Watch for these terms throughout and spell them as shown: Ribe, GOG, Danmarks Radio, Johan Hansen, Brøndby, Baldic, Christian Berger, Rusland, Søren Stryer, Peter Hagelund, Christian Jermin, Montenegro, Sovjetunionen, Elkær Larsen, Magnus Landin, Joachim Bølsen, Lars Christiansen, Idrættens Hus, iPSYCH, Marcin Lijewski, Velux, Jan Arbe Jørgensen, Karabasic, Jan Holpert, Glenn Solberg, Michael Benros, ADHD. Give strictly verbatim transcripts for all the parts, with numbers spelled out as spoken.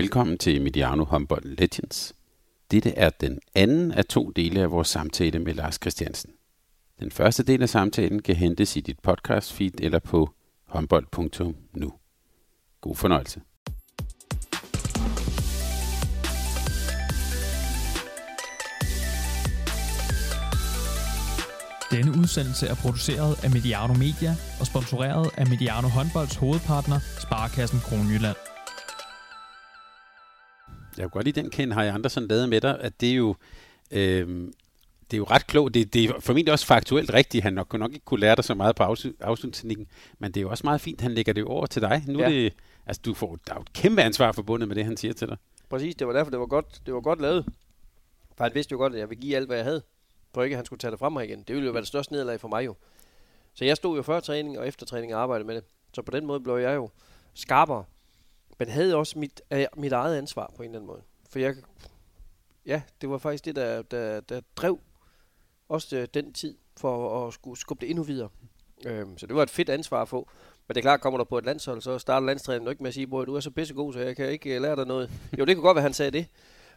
Velkommen til Mediano Håndbold Legends. Dette er den anden af to dele af vores samtale med Lars Christiansen. Den første del af samtalen kan hentes i dit podcast feed eller på håndbold punktum nu. God fornøjelse. Denne udsendelse er produceret af Mediano Media og sponsoreret af Mediano Håndbolds hovedpartner, Sparekassen Kronjylland. Jeg kunne godt lide den kende, har jeg Andersen lavet med dig, at det er jo, øh, det er jo ret klogt. Det, det er formentlig også faktuelt rigtigt. Han nok, nok ikke kunne lære dig så meget på afslutningen, men det er jo også meget fint, han lægger det over til dig. Nu ja. det, altså, du får der er et kæmpe ansvar forbundet med det, han siger til dig. Præcis, det var derfor, det var godt, det var godt lavet. For han vidste jo godt, at jeg ville give alt, hvad jeg havde. For ikke, han skulle tage det frem her igen. Det ville jo være det største nederlag for mig jo. Så jeg stod jo før træning og efter træning og arbejdede med det. Så på den måde blev jeg jo skarpere. Men havde også mit, øh, mit eget ansvar på en eller anden måde. For jeg, ja, det var faktisk det, der, der, der drev også den tid for at skulle skubbe det endnu videre. Øhm, så det var et fedt ansvar at få. Men det er klart, kommer du på et landshold, så starter landstræneren jo ikke med at sige, bror, du er så pissegod, så jeg kan ikke lære dig noget. Jo, det kunne godt være, han sagde det.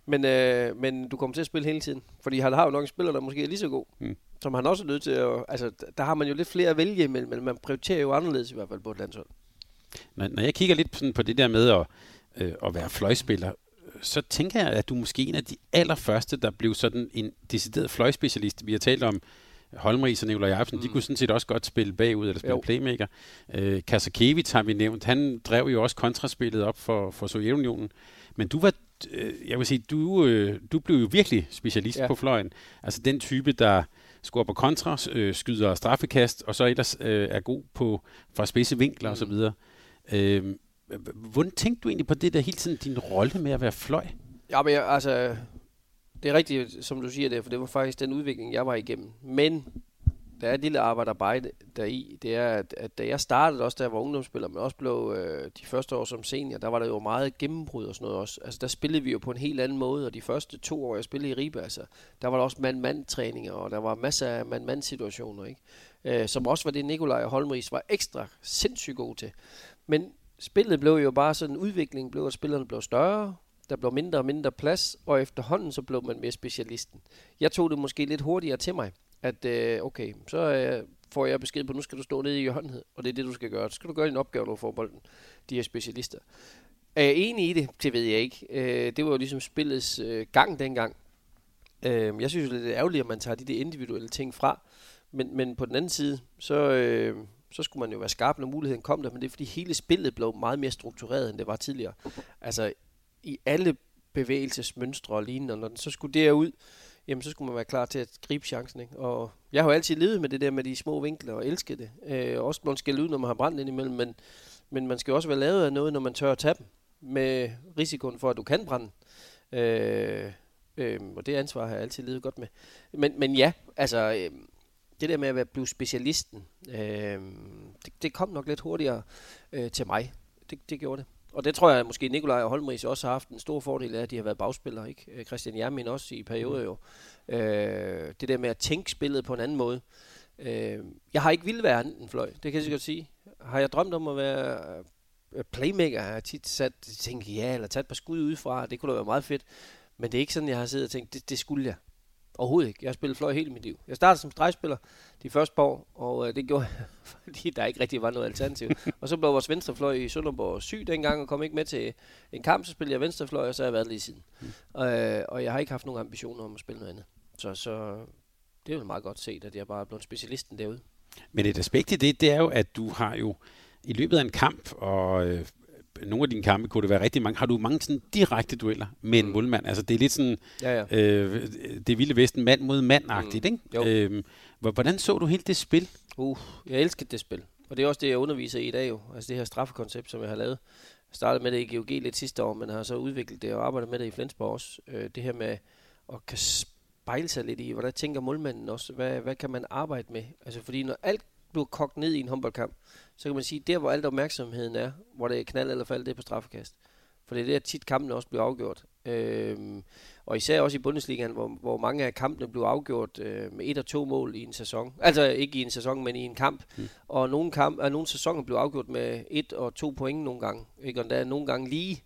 Men, øh, men du kommer til at spille hele tiden. Fordi han har jo nok en spiller, der måske er lige så god, mm. som han også er nødt til at... Altså, der har man jo lidt flere at vælge imellem, men man prioriterer jo anderledes i hvert fald på et landshold. Når, når jeg kigger lidt sådan på det der med at, øh, at være fløjspiller, så tænker jeg, at du måske er en af de allerførste, der blev sådan en decideret fløjspecialist. Vi har talt om Holm-Ries og Nikolaj Jepsen, mm. de kunne sådan set også godt spille bagud eller spille jo. playmaker. Øh, Kasakevits har vi nævnt, han drev jo også kontraspillet op for, for Sovjetunionen. Men du var, øh, jeg vil sige, du, øh, du blev jo virkelig specialist ja. på fløjen. Altså den type, der... skubber på kontra, øh, skyder straffekast, og så ellers øh, er god på fra spidse vinkler mm. og så videre. Øh, hvordan tænkte du egentlig på det der hele tiden, din rolle med at være fløj? Ja, men jeg, altså, det er rigtigt, som du siger det, for det var faktisk den udvikling, jeg var igennem. Men der er et lille arbejde deri, det er, at, at da jeg startede også, da jeg var ungdomsspiller, men også blev øh, de første år som senior, der var der jo meget gennembrud og sådan noget også. Altså der spillede vi jo på en helt anden måde, og de første to år, jeg spillede i Ribe, altså, der var der også mand-mand-træninger, og der var masser af mand-mand-situationer, ikke? Øh, som også var det, Nikolaj Holm-Ries var ekstra sindssygt god til. Men spillet blev jo bare sådan, udviklingen blev, at spillerne blev større, der blev mindre og mindre plads, og efterhånden så blev man mere specialisten. Jeg tog det måske lidt hurtigere til mig. At øh, okay, så øh, får jeg besked på, at nu skal du stå nede i hjørnet, og det er det, du skal gøre. Så skal du gøre din opgave, når du får bolden, de her specialister. Er jeg enig i det? Det ved jeg ikke. Øh, det var jo ligesom spillets øh, gang dengang. Øh, jeg synes jo, det er ærgerligt, at man tager de, de individuelle ting fra, men, men på den anden side, så, øh, så skulle man jo være skarp, når muligheden kom der, men det er fordi hele spillet blev meget mere struktureret, end det var tidligere. Altså i alle bevægelsesmønstre og lignende, og når den så skulle derud, jamen så skulle man være klar til at gribe chancen, ikke? Og jeg har jo altid levet med det der med de små vinkler og elsket det. Øh, også blevet skældt ud, når man har brændt indimellem, men, men man skal også være lavet af noget, når man tør at tage dem, med risikoen for, at du kan brænde. Øh, øh, og det ansvar har jeg altid levet godt med. Men, men ja, altså øh, det der med at være, blive specialisten, øh, det, det kom nok lidt hurtigere øh, til mig. Det, det gjorde det. Og det tror jeg, at måske Nikolaj og Holm-Ries også har haft en stor fordel af, at de har været bagspillere, ikke? Christian Jermin også i perioder mm. jo. Øh, det der med at tænke spillet på en anden måde. Øh, jeg har ikke ville være anden fløj, det kan jeg sikkert sige. Har jeg drømt om at være playmaker, har jeg tit sat, tænkt, ja, eller taget et par skud udefra, det kunne da være meget fedt. Men det er ikke sådan, jeg har siddet og tænkt, det, det skulle jeg. Overhovedet ikke. Jeg har spillet fløj hele mit liv. Jeg startede som stregspiller de første par år, og øh, det gjorde jeg, fordi der ikke rigtig var noget alternativ. Og så blev vores venstrefløj i Sønderborg syg dengang, og kom ikke med til en kamp, så spillede jeg venstrefløj, og så har jeg været lige siden. Mm. Øh, og jeg har ikke haft nogen ambitioner om at spille noget andet. Så, så det er jo meget godt set, at jeg bare er blevet specialisten derude. Men et aspekt i det, det er jo, at du har jo i løbet af en kamp, og øh, nogle af dine kampe kunne det være rigtig mange, har du mange sådan direkte dueller med en mm. målmand? Altså det er lidt sådan, ja, ja. Øh, det vilde vesten mand mod mand-agtigt, mm. ikke? Øh, hvordan så du hele det spil? Uh, jeg elskede det spil, og det er også det, jeg underviser i i dag jo. Altså det her straffekoncept, som jeg har lavet. Jeg startede med det i G O G lidt sidste år, men har så udviklet det og arbejdet med det i Flensborg også. Øh, det her med at kan spejle sig lidt i, hvordan tænker målmanden også? Hvad, hvad kan man arbejde med? Altså fordi når alt bliver kogt ned i en håndboldkamp, så kan man sige, der hvor alt opmærksomheden er, hvor det er knald eller fald, det er på straffekast. For det er der tit kampene også bliver afgjort. Øhm, og især også i Bundesligaen, hvor, hvor mange af kampene bliver afgjort øh, med et og to mål i en sæson. Altså ikke i en sæson, men i en kamp. Mm. Og nogle, kamp, øh, nogle sæsoner bliver afgjort med et og to point nogle gange. Ikke? Og der er nogle gange lige.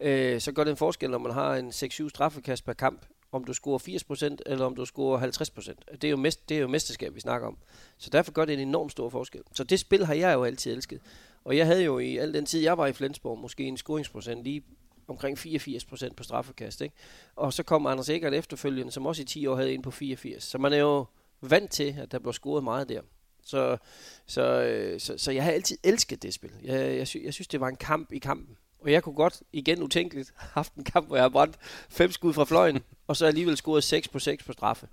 øh, så gør det en forskel, når man har en seks syv straffekast per kamp, om du scorer firs procent eller om du scorer halvtreds procent. Det er jo mest, det er jo mesterskab, vi snakker om. Så derfor gør det en enorm stor forskel. Så det spil har jeg jo altid elsket. Og jeg havde jo i al den tid, jeg var i Flensborg, måske en scoringsprocent lige omkring fireogfirs procent på straffekast, ikke? Og så kom Anders Eggert efterfølgende, som også i ti år havde en på fireogfirs. Så man er jo vant til, at der blev scoret meget der. Så, så, så, så jeg har altid elsket det spil. Jeg, jeg, sy, jeg synes, det var en kamp i kampen. Og jeg kunne godt, igen utænkeligt, have haft en kamp, hvor jeg har brændt fem skud fra fløjen, og så alligevel scoret seks på seks på straffe.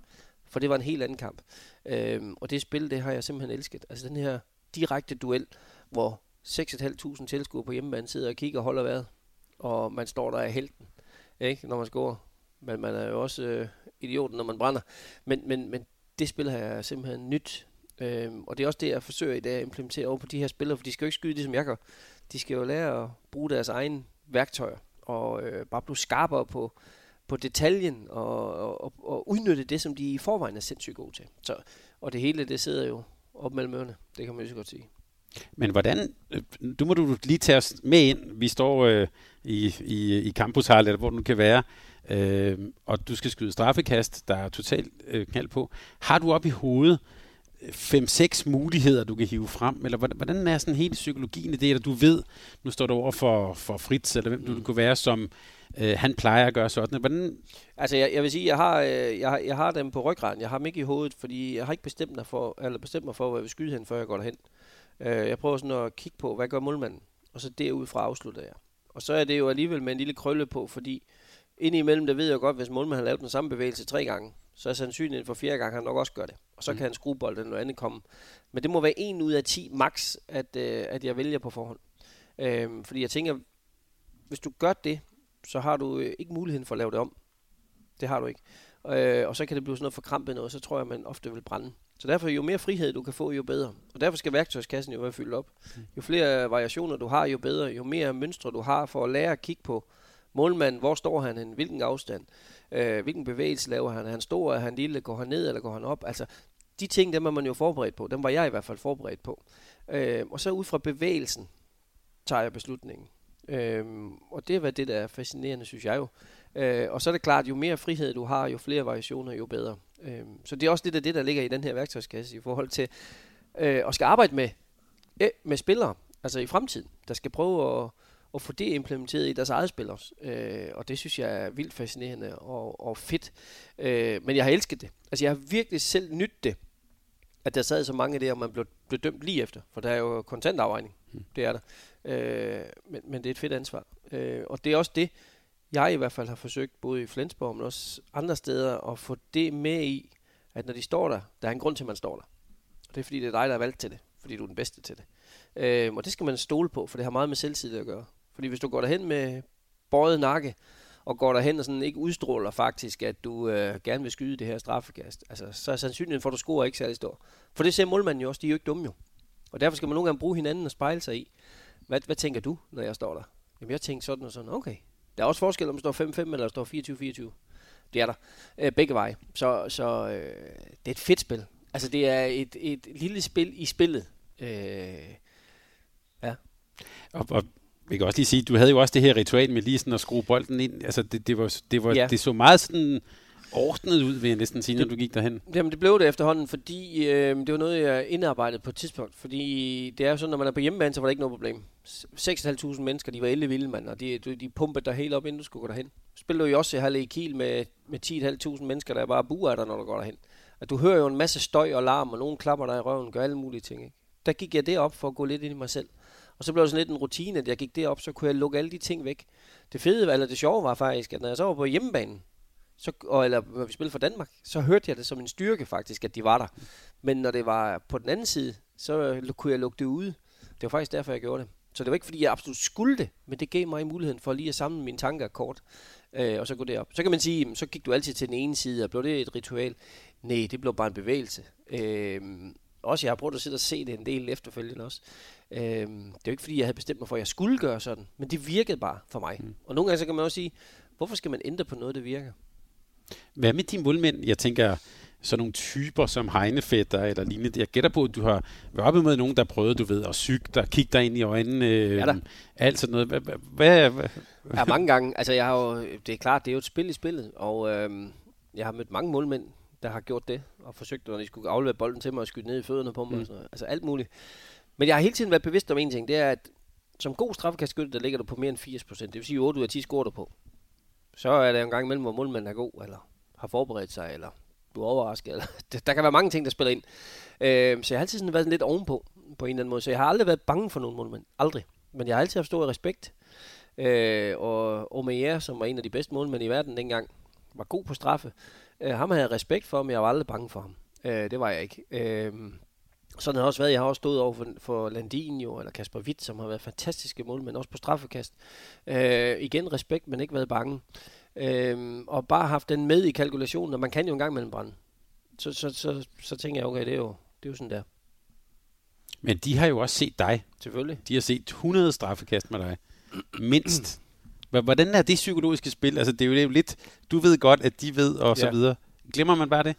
For det var en helt anden kamp. Øhm, og det spil, det har jeg simpelthen elsket. Altså den her direkte duel, hvor seks tusind fem hundrede tilskuere på hjemmebane sidder og kigger og holder vejret. Og man står der af helten, ikke? Når man scorer. Men man er jo også øh, idioten, når man brænder. Men, men, men det spil har jeg simpelthen nyt. Øhm, og det er også det, jeg forsøger i dag at implementere over på de her spillere, for de skal jo ikke skyde det, som jeg gør. De skal jo lære at bruge deres egne værktøjer, og øh, bare blive skarpere på, på detaljen, og, og, og udnytte det, som de i forvejen er sindssygt gode til. Så, og det hele, det sidder jo op mellem ørerne, det kan man jo så godt sige. Men hvordan, du må du lige tage os med ind, vi står øh, i, i, i campushallen, eller hvor den kan være, øh, og du skal skyde straffekast, der er totalt øh, knald på. Har du op i hovedet fem seks muligheder, du kan hive frem, eller hvordan er sådan hele psykologien i det, eller du ved, nu står du over for, for Fritz, eller hvem mm. du kunne være, som øh, han plejer at gøre sådan, hvordan? Altså, jeg, jeg vil sige, jeg har, øh, jeg, jeg har dem på ryggraden, jeg har dem ikke i hovedet, fordi jeg har ikke bestemt mig for, eller bestemt mig for, hvor jeg vil skyde hen, før jeg går derhen. Øh, jeg prøver sådan at kigge på, hvad gør målmanden, og så derudfra afslutter jeg. Og så er det jo alligevel med en lille krølle på, fordi indimellem, der ved jeg godt, hvis målmanden har lavet den samme bevægelse tre gange, så er sandsynligheden for fjerde gang, han nok også gør det. Og så mm. kan han skruebold eller noget andet komme. Men det må være en ud af ti max, at, øh, at jeg vælger på forhånd. Øhm, fordi jeg tænker, hvis du gør det, så har du øh, ikke muligheden for at lave det om. Det har du ikke. Øh, og så kan det blive sådan noget forkrampet noget, så tror jeg, man ofte vil brænde. Så derfor, jo mere frihed du kan få, jo bedre. Og derfor skal værktøjskassen jo være fyldt op. Jo flere variationer du har, jo bedre. Jo mere mønstre du har for at lære at kigge på målmanden, hvor står han hen, hvilken afstand, øh, hvilken bevægelse laver han, er han stor, er han lille, går han ned eller går han op, altså de ting, dem er man jo forberedt på, dem var jeg i hvert fald forberedt på, øh, og så ud fra bevægelsen tager jeg beslutningen, øh, og det er det, der er fascinerende, synes jeg jo, øh, og så er det klart, jo mere frihed du har, jo flere variationer, jo bedre, øh, så det er også lidt af det, der ligger i den her værktøjskasse i forhold til øh, at skal arbejde med, øh, med spillere, altså i fremtiden, der skal prøve at og få det implementeret i deres eget spil også. Øh, og det synes jeg er vildt fascinerende og, og fedt. Øh, men jeg har elsket det. Altså jeg har virkelig selv nydt det, at der sad så mange der, og man blev, blev dømt lige efter. For der er jo kontantafregning. Mm. Det er der. Øh, men, men det er et fedt ansvar. Øh, og det er også det, jeg i hvert fald har forsøgt, både i Flensborg, men også andre steder, at få det med i, at når de står der, der er en grund til, at man står der. Og det er fordi, det er dig, der er valgt til det. Fordi du er den bedste til det. Øh, og det skal man stole på, for det har meget med selvtillid at gøre. Fordi hvis du går derhen med bøjet nakke, og går derhen og sådan ikke udstråler faktisk, at du øh, gerne vil skyde det her straffekast, altså, så er sandsynligheden for, at du scorer ikke særlig stor. For det ser målmanden jo også, de er jo ikke dumme jo. Og derfor skal man nogle gange bruge hinanden og spejle sig i. Hvad, hvad tænker du, når jeg står der? Jamen jeg tænker sådan og sådan, okay. Der er også forskel, om det står fem fem eller det står fireogtyve fireogtyve. Det er der. Øh, begge veje. Så, så øh, det er et fedt spil. Altså det er et, et lille spil i spillet. Øh, ja. Og, og vi kan også lige sige, du havde jo også det her ritual med lige sådan at skrue bolden ind. Altså det, det var, det, var ja. Det så meget sådan ordnet ud, vil jeg næsten sige, når du gik derhen. Jamen det blev det efterhånden, fordi øh, det var noget, jeg indarbejdede på et tidspunkt. Fordi det er jo sådan, når man er på hjemmebane, så var det ikke noget problem. seks tusind fem hundrede mennesker, de var ellevilde, mand, og de, de pumpede dig helt op, inden du skulle gå derhen. Spillede du jo også i halv i Kiel med, med ti tusind fem hundrede mennesker, der bare buer af dig, når du går derhen. At du hører jo en masse støj og larm, og nogen klapper dig i røven, gør alle mulige ting, ikke? Der gik jeg derop for at gå lidt ind i mig selv. Og så blev det sådan lidt en rutine, at jeg gik derop, så kunne jeg lukke alle de ting væk. Det fede, eller det sjove var faktisk, at når jeg så var på hjemmebanen, så, og, eller når vi spillede for Danmark, så hørte jeg det som en styrke faktisk, at de var der. Men når det var på den anden side, så kunne jeg lukke det ude. Det var faktisk derfor, jeg gjorde det. Så det var ikke, fordi jeg absolut skulle det, men det gav mig muligheden for lige at samle mine tanker kort, øh, og så gå derop. Så kan man sige, så gik du altid til den ene side, og blev det et ritual? Nej, det blev bare en bevægelse. Øh, Også jeg har prøvet at sidde og se det en del efterfølgende også. Øhm, det er jo ikke fordi, jeg havde bestemt mig for, at jeg skulle gøre sådan, men det virkede bare for mig. Mm. Og nogle gange så kan man også sige, hvorfor skal man ændre på noget, der virker? Hvad med de målmænd? Jeg tænker, sådan nogle typer som hegnefætter eller lignende. Jeg gætter på, at du har været oppe med nogen, der prøvede, du ved, at syge dig, kigge dig ind i øjnene, øh, ja, alt sådan noget. Hvad? Ja, mange gange. Altså, jeg har jo, det er klart, det er jo et spil i spillet, og øh, jeg har mødt mange målmænd, der har gjort det, og forsøgt, når de skulle aflevere bolden til mig, og skyde ned i fødderne på mig, mm. og sådan noget. Altså alt muligt. Men jeg har hele tiden været bevidst om en ting, det er, at som god straffekastskytte, der ligger du på mere end firs procent, det vil sige otte ud af ti scorer du på. Så er der en gang imellem, hvor målmanden er god, eller har forberedt sig, eller du er overrasket, eller der kan være mange ting, der spiller ind. Øh, så jeg har altid sådan været lidt ovenpå, på en eller anden måde, så jeg har aldrig været bange for nogen målmænd, aldrig. Men jeg har altid haft stor respekt, øh, og Omeyer, som var en af de bedste målmænd i verden dengang, var god på straffe. Uh, ham havde jeg respekt for, men jeg var aldrig bange for ham. Uh, det var jeg ikke. Uh, sådan har det også været. Jeg har også stået over for, for Landin jo, eller Kasper Hvidt, som har været fantastiske målmænd, også på straffekast. Uh, igen respekt, men ikke været bange. Uh, og bare haft den med i kalkulationen, og man kan jo en gang mellem brænde. Så, så, så, så tænker jeg, okay, det er, jo, det er jo sådan der. Men de har jo også set dig. Selvfølgelig. De har set hundrede straffekast med dig. Mindst. Hvordan er det psykologiske spil? Altså, det er jo, det er jo lidt, du ved godt, at de ved, og ja. Så videre. Glemmer man bare det?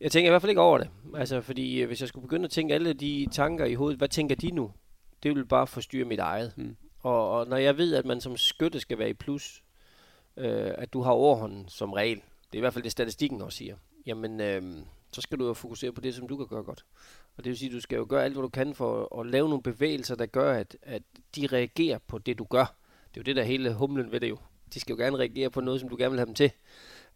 Jeg tænker i hvert fald ikke over det. Altså, fordi hvis jeg skulle begynde at tænke alle de tanker i hovedet, hvad tænker de nu? Det ville bare forstyrre mit eget. Mm. Og, og når jeg ved, at man som skytte skal være i plus, øh, at du har overhånden som regel, det er i hvert fald det, statistikken også siger, jamen, øh, så skal du jo fokusere på det, som du kan gøre godt. Og det vil sige, at du skal jo gøre alt, hvad du kan for at lave nogle bevægelser, der gør, at, at de reagerer på det, du gør. Det er jo det, der hele humlen ved det jo. De skal jo gerne reagere på noget, som du gerne vil have dem til.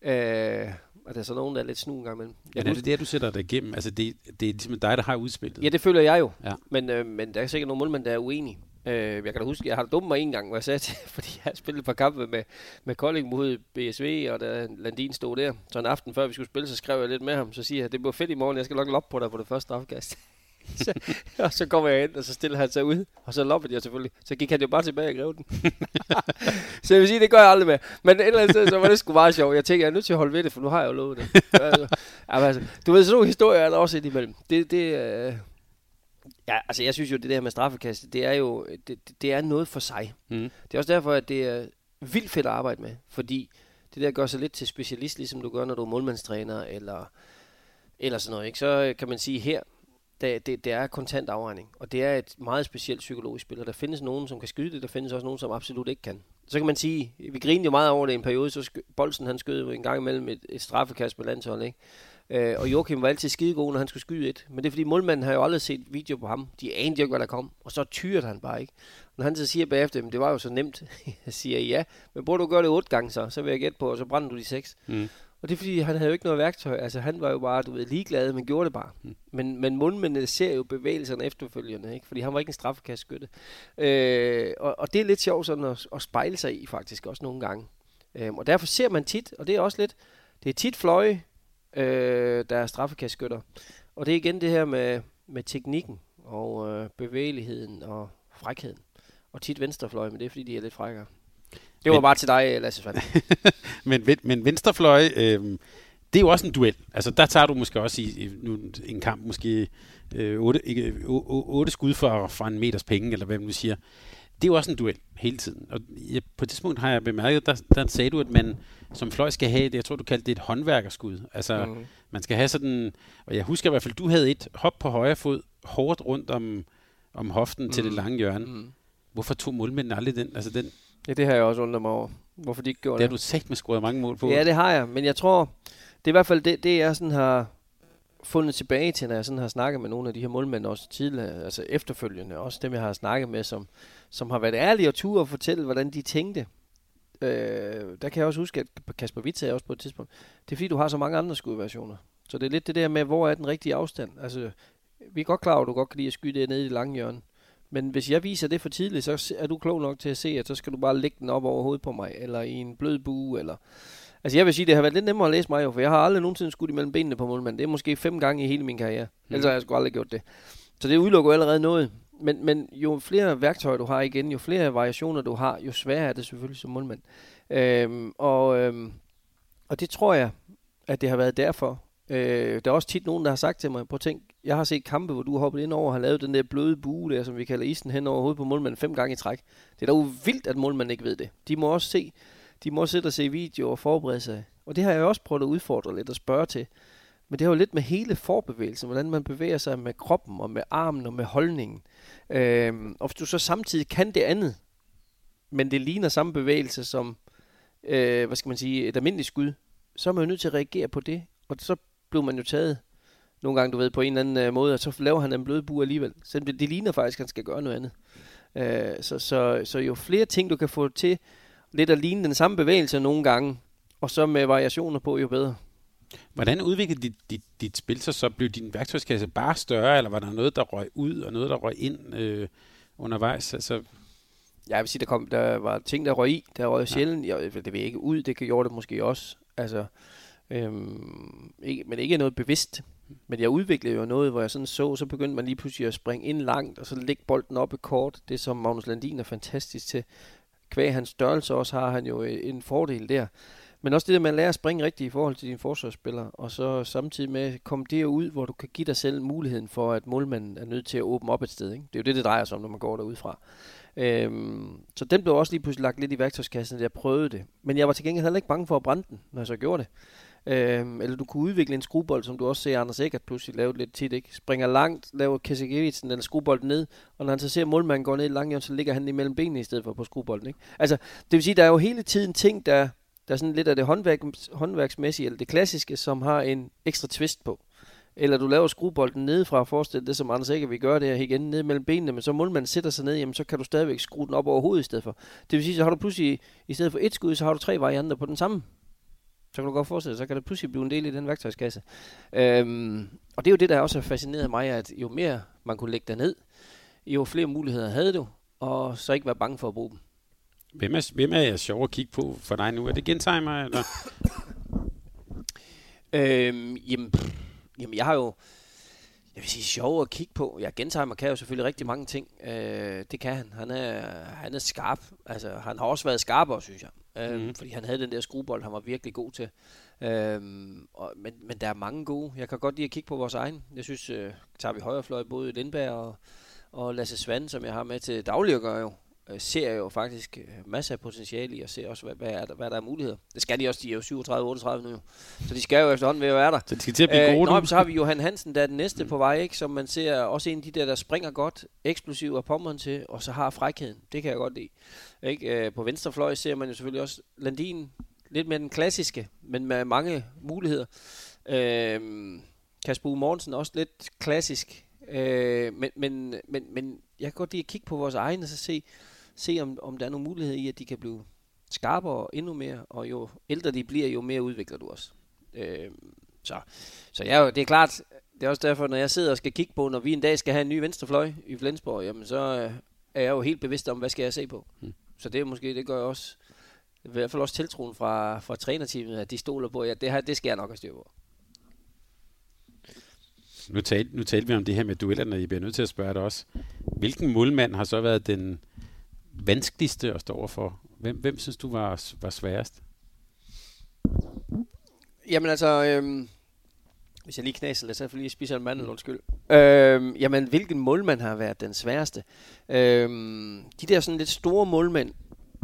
Øh, og der er så nogen, der er lidt snu en gang imellem. Ja, det er det, du sætter dig igennem. Altså, det, det er ligesom dig, der har udspillet. Ja, det føler jeg jo. Ja. Men, øh, men der er sikkert nogle målmænd, der er uenige. Øh, jeg kan da huske, jeg har da dummet mig en gang, hvor jeg sagde til, fordi jeg har spillet et par kampe med, med Kolding mod B S V, og da Landin stod der. Så en aften, før vi skulle spille, så skrev jeg lidt med ham. Så siger jeg, det bliver fedt i morgen, jeg skal nok loppe på dig på det første straffekast. Så, og så kommer jeg ind, og så stiller han sig ud, og så loppede jeg selvfølgelig. Så gik han jo bare tilbage og grev den. Så jeg vil sige, det gør jeg aldrig med. Men et eller andet sted, så var det sgu meget sjovt. Jeg tænkte, jeg er nødt til at holde ved det, for nu har jeg jo lovet det. Altså, altså, du ved, sådan nogle historier er der også indimellem. Det, det, øh... ja, altså, jeg synes jo, det der med straffekast, det er jo det, det er noget for sig. Mm. Det er også derfor, at det er vildt fedt at arbejde med. Fordi det der gør sig lidt til specialist, ligesom du gør, når du er målmandstræner, eller, eller sådan noget. Ikke? Så kan man sige her, Det, det, det er kontant afregning, og det er et meget specielt psykologisk spil, og der findes nogen, som kan skyde det, der findes også nogen, som absolut ikke kan. Så kan man sige, vi grinede jo meget over det i en periode, så sk- Bølsen, han skød jo en gang imellem et, et straffekast på landshold, ikke? Øh, og Joachim var altid skidegod, når han skulle skyde et, men det er fordi målmanden har jo aldrig set video på ham, de anede jo ikke, hvad der kom, og så tyrede han bare, ikke? Når han så siger bagefter, men det var jo så nemt, jeg siger ja, men burde du gøre det otte gange så, så vil jeg gætte på, og så brænder du de seks. Mm. Og det er fordi, han havde jo ikke noget værktøj. Altså, han var jo bare, du ved, ligeglad, men gjorde det bare. Mm. Men, men målmændene ser jo bevægelserne efterfølgende, ikke? Fordi han var ikke en straffekastskytte. Øh, og, og det er lidt sjovt sådan at, at spejle sig i, faktisk, også nogle gange. Øh, og derfor ser man tit, og det er også lidt, det er tit fløje, øh, der er straffekastskytter. Og det er igen det her med, med teknikken, og øh, bevægeligheden, og frækheden. Og tit venstrefløje, men det er fordi, de er lidt frækkere. Det var men, bare til dig, Lasse Svand. men, men venstrefløje, øh, det er jo også en duel. Altså, der tager du måske også i, i nu, en kamp, måske øh, otte, ikke, o, o, otte skud for, for en meters penge, eller hvad man siger. Det er jo også en duel hele tiden. Og jeg, på et tidspunkt har jeg bemærket, der, der sagde du, at man som fløj skal have det, jeg tror, du kaldte det et håndværkerskud. Altså, mm. man skal have sådan, og jeg husker i hvert fald, du havde et hop på højre fod, hårdt rundt om, om hoften mm. til det lange hjørne. Mm. Hvorfor tog målmændene aldrig den? Altså, den ja, det har jeg også undret mig over. Hvorfor de ikke gjorde det? Det har du sagt med scoret mange mål på. Ja, det har jeg, men jeg tror, det er i hvert fald det, det jeg sådan har fundet tilbage til, når jeg sådan har snakket med nogle af de her målmænd også tidligere, altså efterfølgende, også dem jeg har snakket med, som, som har været ærlige og turde at fortælle, hvordan de tænkte. Øh, der kan jeg også huske, at Kasper Hvidt sagde også på et tidspunkt, det er fordi, du har så mange andre skudversioner. Så det er lidt det der med, hvor er den rigtige afstand? Altså, vi er godt klar over, at du godt kan lide at skyde det ned i det lange hjørne. Men hvis jeg viser det for tidligt, så er du klog nok til at se, at så skal du bare lægge den op over hovedet på mig, eller i en blød bue, eller... Altså jeg vil sige, det har været lidt nemmere at læse mig jo, for jeg har aldrig nogensinde skudt imellem benene på målmanden. Det er måske fem gange i hele min karriere, hmm. ellers har jeg sgu aldrig gjort det. Så det udelukker allerede noget. Men, men jo flere værktøjer du har igen, jo flere variationer du har, jo sværere er det selvfølgelig som målmand. Øhm, og, øhm, og det tror jeg, at det har været derfor. Øh, der er også tit nogen, der har sagt til mig, prøv at tænk, jeg har set kampe, hvor du har hoppet ind over og har lavet den der bløde bue der, som vi kalder isen, hen over hovedet på målmanden fem gange i træk. Det er da jo vildt, at målmanden ikke ved det. De må også se, de må også sidde og se videoer og forberede sig. Og det har jeg også prøvet at udfordre lidt og spørge til. Men det har jo lidt med hele forbevægelsen, hvordan man bevæger sig med kroppen og med armen og med holdningen. Øhm, og hvis du så samtidig kan det andet, men det ligner samme bevægelse som, øh, hvad skal man sige, et almindeligt skud, så er man jo nødt til at reagere på det. Og så blev man jo taget nogle gange, du ved, på en eller anden måde, og så laver han en blødbue alligevel. Selvom det ligner faktisk, at han skal gøre noget andet. Øh, så, så, så jo flere ting, du kan få til lidt at ligne den samme bevægelse nogle gange, og så med variationer på, jo bedre. Hvordan udviklede dit, dit, dit spil sig så? Blev din værktøjskasse bare større, eller var der noget, der røg ud, og noget, der røg ind øh, undervejs? Altså... Ja, jeg vil sige, der, kom, der var ting, der røg i. Der røg sjældent. Ja, det vil ikke ud, det gjorde det måske også. Altså, øhm, ikke, men ikke noget bevidst. Men jeg udviklede jo noget, hvor jeg sådan så, så begyndte man lige pludselig at springe ind langt, og så lægge bolden op i kort. Det, som Magnus Landin er fantastisk til. Kvæg hans størrelse også har han jo en fordel der. Men også det der med at lære at springe rigtigt i forhold til dine forsvarsspillere, og så samtidig med komme derud, hvor du kan give dig selv muligheden for, at målmanden er nødt til at åbne op et sted. Ikke? Det er jo det, det drejer sig om, når man går derudefra. Øhm, så den blev også lige pludselig lagt lidt i værktøjskassen, da jeg prøvede det. Men jeg var til gengæld heller ikke bange for at brænde den, når jeg så gjorde det. Øhm, eller du kunne udvikle en skruebold, som du også ser Anders Eggert pludselig lave lidt tit. Ikke? Springer langt, laver Kasegevitsen eller skruebolden ned, og når han så ser målmanden går ned langt, så ligger han imellem benene i stedet for på skruebolden. Ikke? Altså, det vil sige, der er jo hele tiden ting, der... Der er sådan lidt af det håndværk, håndværksmæssige, eller det klassiske, som har en ekstra twist på. Eller du laver skruebolden nedefra, og forestil det, som Anders Eggert vil gøre det her igen, ned mellem benene, men så målmanden sætter sig ned, jamen så kan du stadigvæk skrue den op over hovedet i stedet for. Det vil sige, så har du pludselig, i stedet for et skud, så har du tre varianter på den samme. Så kan du godt forestille dig, så kan det pludselig blive en del i den værktøjskasse. Øhm, og det er jo det, der også har fascineret mig, at jo mere man kunne lægge derned, jo flere muligheder havde du, og så ikke være bange for at bruge dem. Hvem er, hvem er jeg sjov at kigge på for dig nu? Er det Gentimer, eller? øhm, jamen, pff, jamen, jeg har jo... Jeg vil sige, sjov at kigge på. Ja, Gentimer kan jo selvfølgelig rigtig mange ting. Øh, det kan han. Han er, han er skarp. Altså, han har også været skarpere, synes jeg. Øh, mm-hmm. Fordi han havde den der skruebold, han var virkelig god til. Øh, og, men, men der er mange gode. Jeg kan godt lide at kigge på vores egen. Jeg synes, øh, tager vi højrefløj, både Lindberg og, og Lasse Svand, som jeg har med til daglig at gøre jo. Ser jo faktisk masser af potentiale i, og ser også, hvad, hvad, er der, hvad der er muligheder. Det skal de også, de er jo syvogtredive otteogtredive nu, så de skal jo efterhånden ved at være der. Så de skal til at blive gode. Øh, nå, så har vi Johan Hansen, der er den næste mm. på vej, ikke? Som man ser også en af de der, der springer godt, eksplosiv og pommeren til, og så har frækheden. Det kan jeg godt lide. Ikke? Øh, på venstrefløj ser man jo selvfølgelig også Landin, lidt mere den klassiske, men med mange muligheder. Øh, Kasper Mortensen også lidt klassisk, øh, men, men, men, men jeg kan godt lide at kigge på vores egne, og så se, Se om, om der er nogle muligheder i, at de kan blive skarpere endnu mere, og jo ældre de bliver, jo mere udvikler du også. Øh, så så jeg, det er klart, det er også derfor, når jeg sidder og skal kigge på, når vi en dag skal have en ny venstrefløj i Flensborg, jamen så øh, er jeg jo helt bevidst om, hvad skal jeg se på. Mm. Så det er måske, det gør jeg også, i hvert fald også tiltroen fra, fra trænerteamet, at de stoler på, at ja, det her, det skal jeg nok have styr på. Nu talte, nu talte vi om det her med duellerne, jeg bliver nødt til at spørge dig også. Hvilken målmand har så været den vanskeligste at stå overfor? Hvem, hvem synes du var, var sværest? Jamen altså, øhm, hvis jeg lige knaser lidt, så er jeg lige spiser en mandel, undskyld. Øhm, jamen, hvilken målmand har været den sværeste? Øhm, de der sådan lidt store målmænd,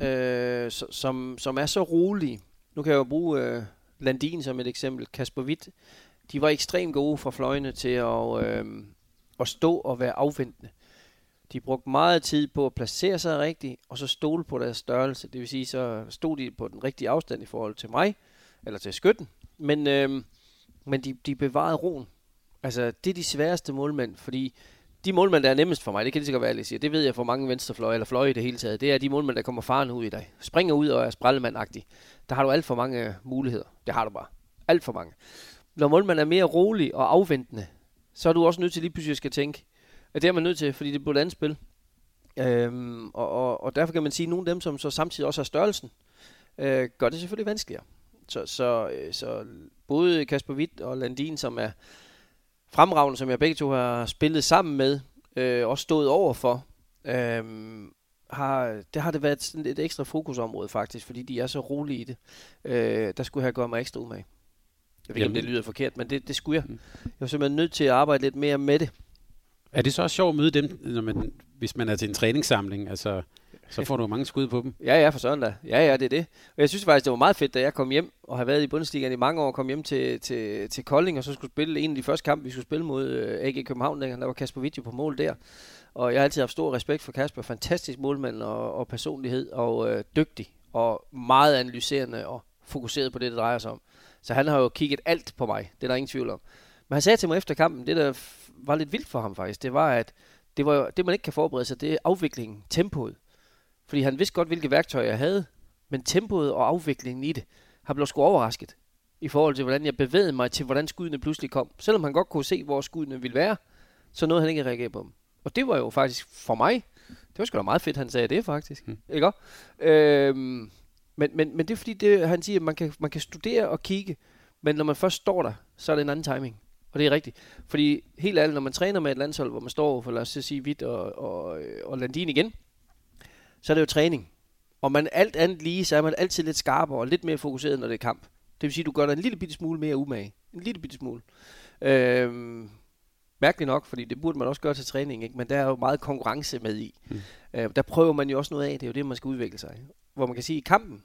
øh, som, som er så rolige. Nu kan jeg jo bruge øh, Landin som et eksempel. Kasper Hvidt. De var ekstremt gode fra fløjene til at, øh, at stå og være afventende. De brugte meget tid på at placere sig rigtigt, og så stole på deres størrelse. Det vil sige, så stod de på den rigtige afstand i forhold til mig, eller til skytten. Men, øhm, men de, de bevarede roen. Altså, det er de sværeste målmænd, fordi de målmænd, der er nemmest for mig, det kan det sikkert være, at jeg siger, det ved jeg for mange venstrefløje, eller fløje i det hele taget, det er de målmænd, der kommer farne ud i dig. Springer ud og er sprællemandagtig. Der har du alt for mange muligheder. Det har du bare. Alt for mange. Når målmanden er mere rolig og afventende, så er du også nødt til lige pludselig at tænke, det er man nødt til, fordi det bliver et andet spil. Øhm, og, og, og derfor kan man sige, at nogle af dem, som så samtidig også har størrelsen, øh, gør det selvfølgelig vanskeligere. Så, så, øh, så både Kasper Hvidt og Landin, som er fremragende, som jeg begge to har spillet sammen med, øh, også stået over for, øh, har, det har det været sådan et ekstra fokusområde faktisk, fordi de er så rolige i det. Øh, der skulle jeg gøre mig ekstra umage. Jeg ved ikke, om det lyder forkert, men det, det skulle jeg. Jeg var simpelthen nødt til at arbejde lidt mere med det. Er det så også sjovt at møde dem, når man, hvis man er til en træningssamling? Altså, Så får du mange skud på dem. Ja, ja, for sådan da. Ja, ja, det er det. Og jeg synes faktisk, det var meget fedt, da jeg kom hjem og har været i Bundesligaen i mange år, og kom hjem til, til, til Kolding, og så skulle spille en af de første kampe, vi skulle spille mod A G København, der var Kasper Hvidt på mål der. Og jeg har altid haft stor respekt for Kasper. Fantastisk målmand og, og personlighed, og øh, dygtig, og meget analyserende, og fokuseret på det, det drejer sig om. Så han har jo kigget alt på mig, det er der ingen tvivl om. Men han sagde til mig efter kampen, det der var lidt vildt for ham faktisk, det var, at det, var, det man ikke kan forberede sig, det er afviklingen, tempoet. Fordi han vidste godt, hvilke værktøjer jeg havde, men tempoet og afviklingen i det, han blev sgu overrasket i forhold til, hvordan jeg bevægede mig til, hvordan skuddene pludselig kom. Selvom han godt kunne se, hvor skuddene ville være, så nåede han ikke at reagere på dem. Og det var jo faktisk for mig, det var sgu da meget fedt, han sagde det faktisk. Mm. Ikke også? Øhm, men, men, men det er fordi, det, han siger, at man kan, man kan studere og kigge, men når man først står der, så er det en anden timing. Og det er rigtigt. Fordi helt ærligt, når man træner med et landshold, hvor man står for, lad os sige, Hvidt og, og, og Landin igen, så er det jo træning. Og man alt andet lige, så er man altid lidt skarpere og lidt mere fokuseret, når det er kamp. Det vil sige, at du gør dig en lille bitte smule mere umage. En lille bitte smule. Øhm, mærkeligt nok, fordi det burde man også gøre til træning, ikke? Men der er jo meget konkurrence med i. Mm. Øh, der prøver man jo også noget af, det er jo det, man skal udvikle sig. Hvor man kan sige, at i kampen,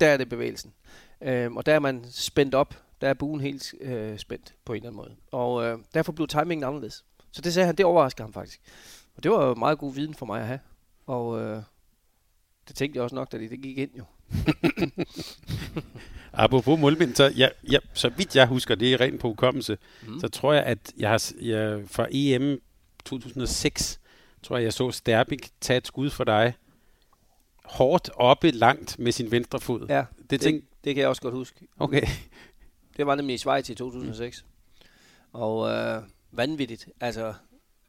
der er det bevægelsen. Øhm, og der er man spændt op. Der er buen helt øh, spændt på en eller anden måde. Og øh, derfor blev timingen anderledes. Så det sagde han, det overrasker ham faktisk. Og det var jo meget god viden for mig at have. Og øh, det tænkte jeg også nok, da det, det gik ind jo. Apropos målmænd, så, jeg, jeg, så vidt jeg husker, det er rent på hukommelse, mm. så tror jeg, at jeg har jeg, fra E M to tusind og seks, tror jeg, jeg så Sterbik tage et skud for dig. Hårdt oppe langt med sin venstre fod. Ja, det, det, tænk... det kan jeg også godt huske. Okay. Det var nemlig i Schweiz i to tusind og seks. Og øh, vanvittigt. Altså, jeg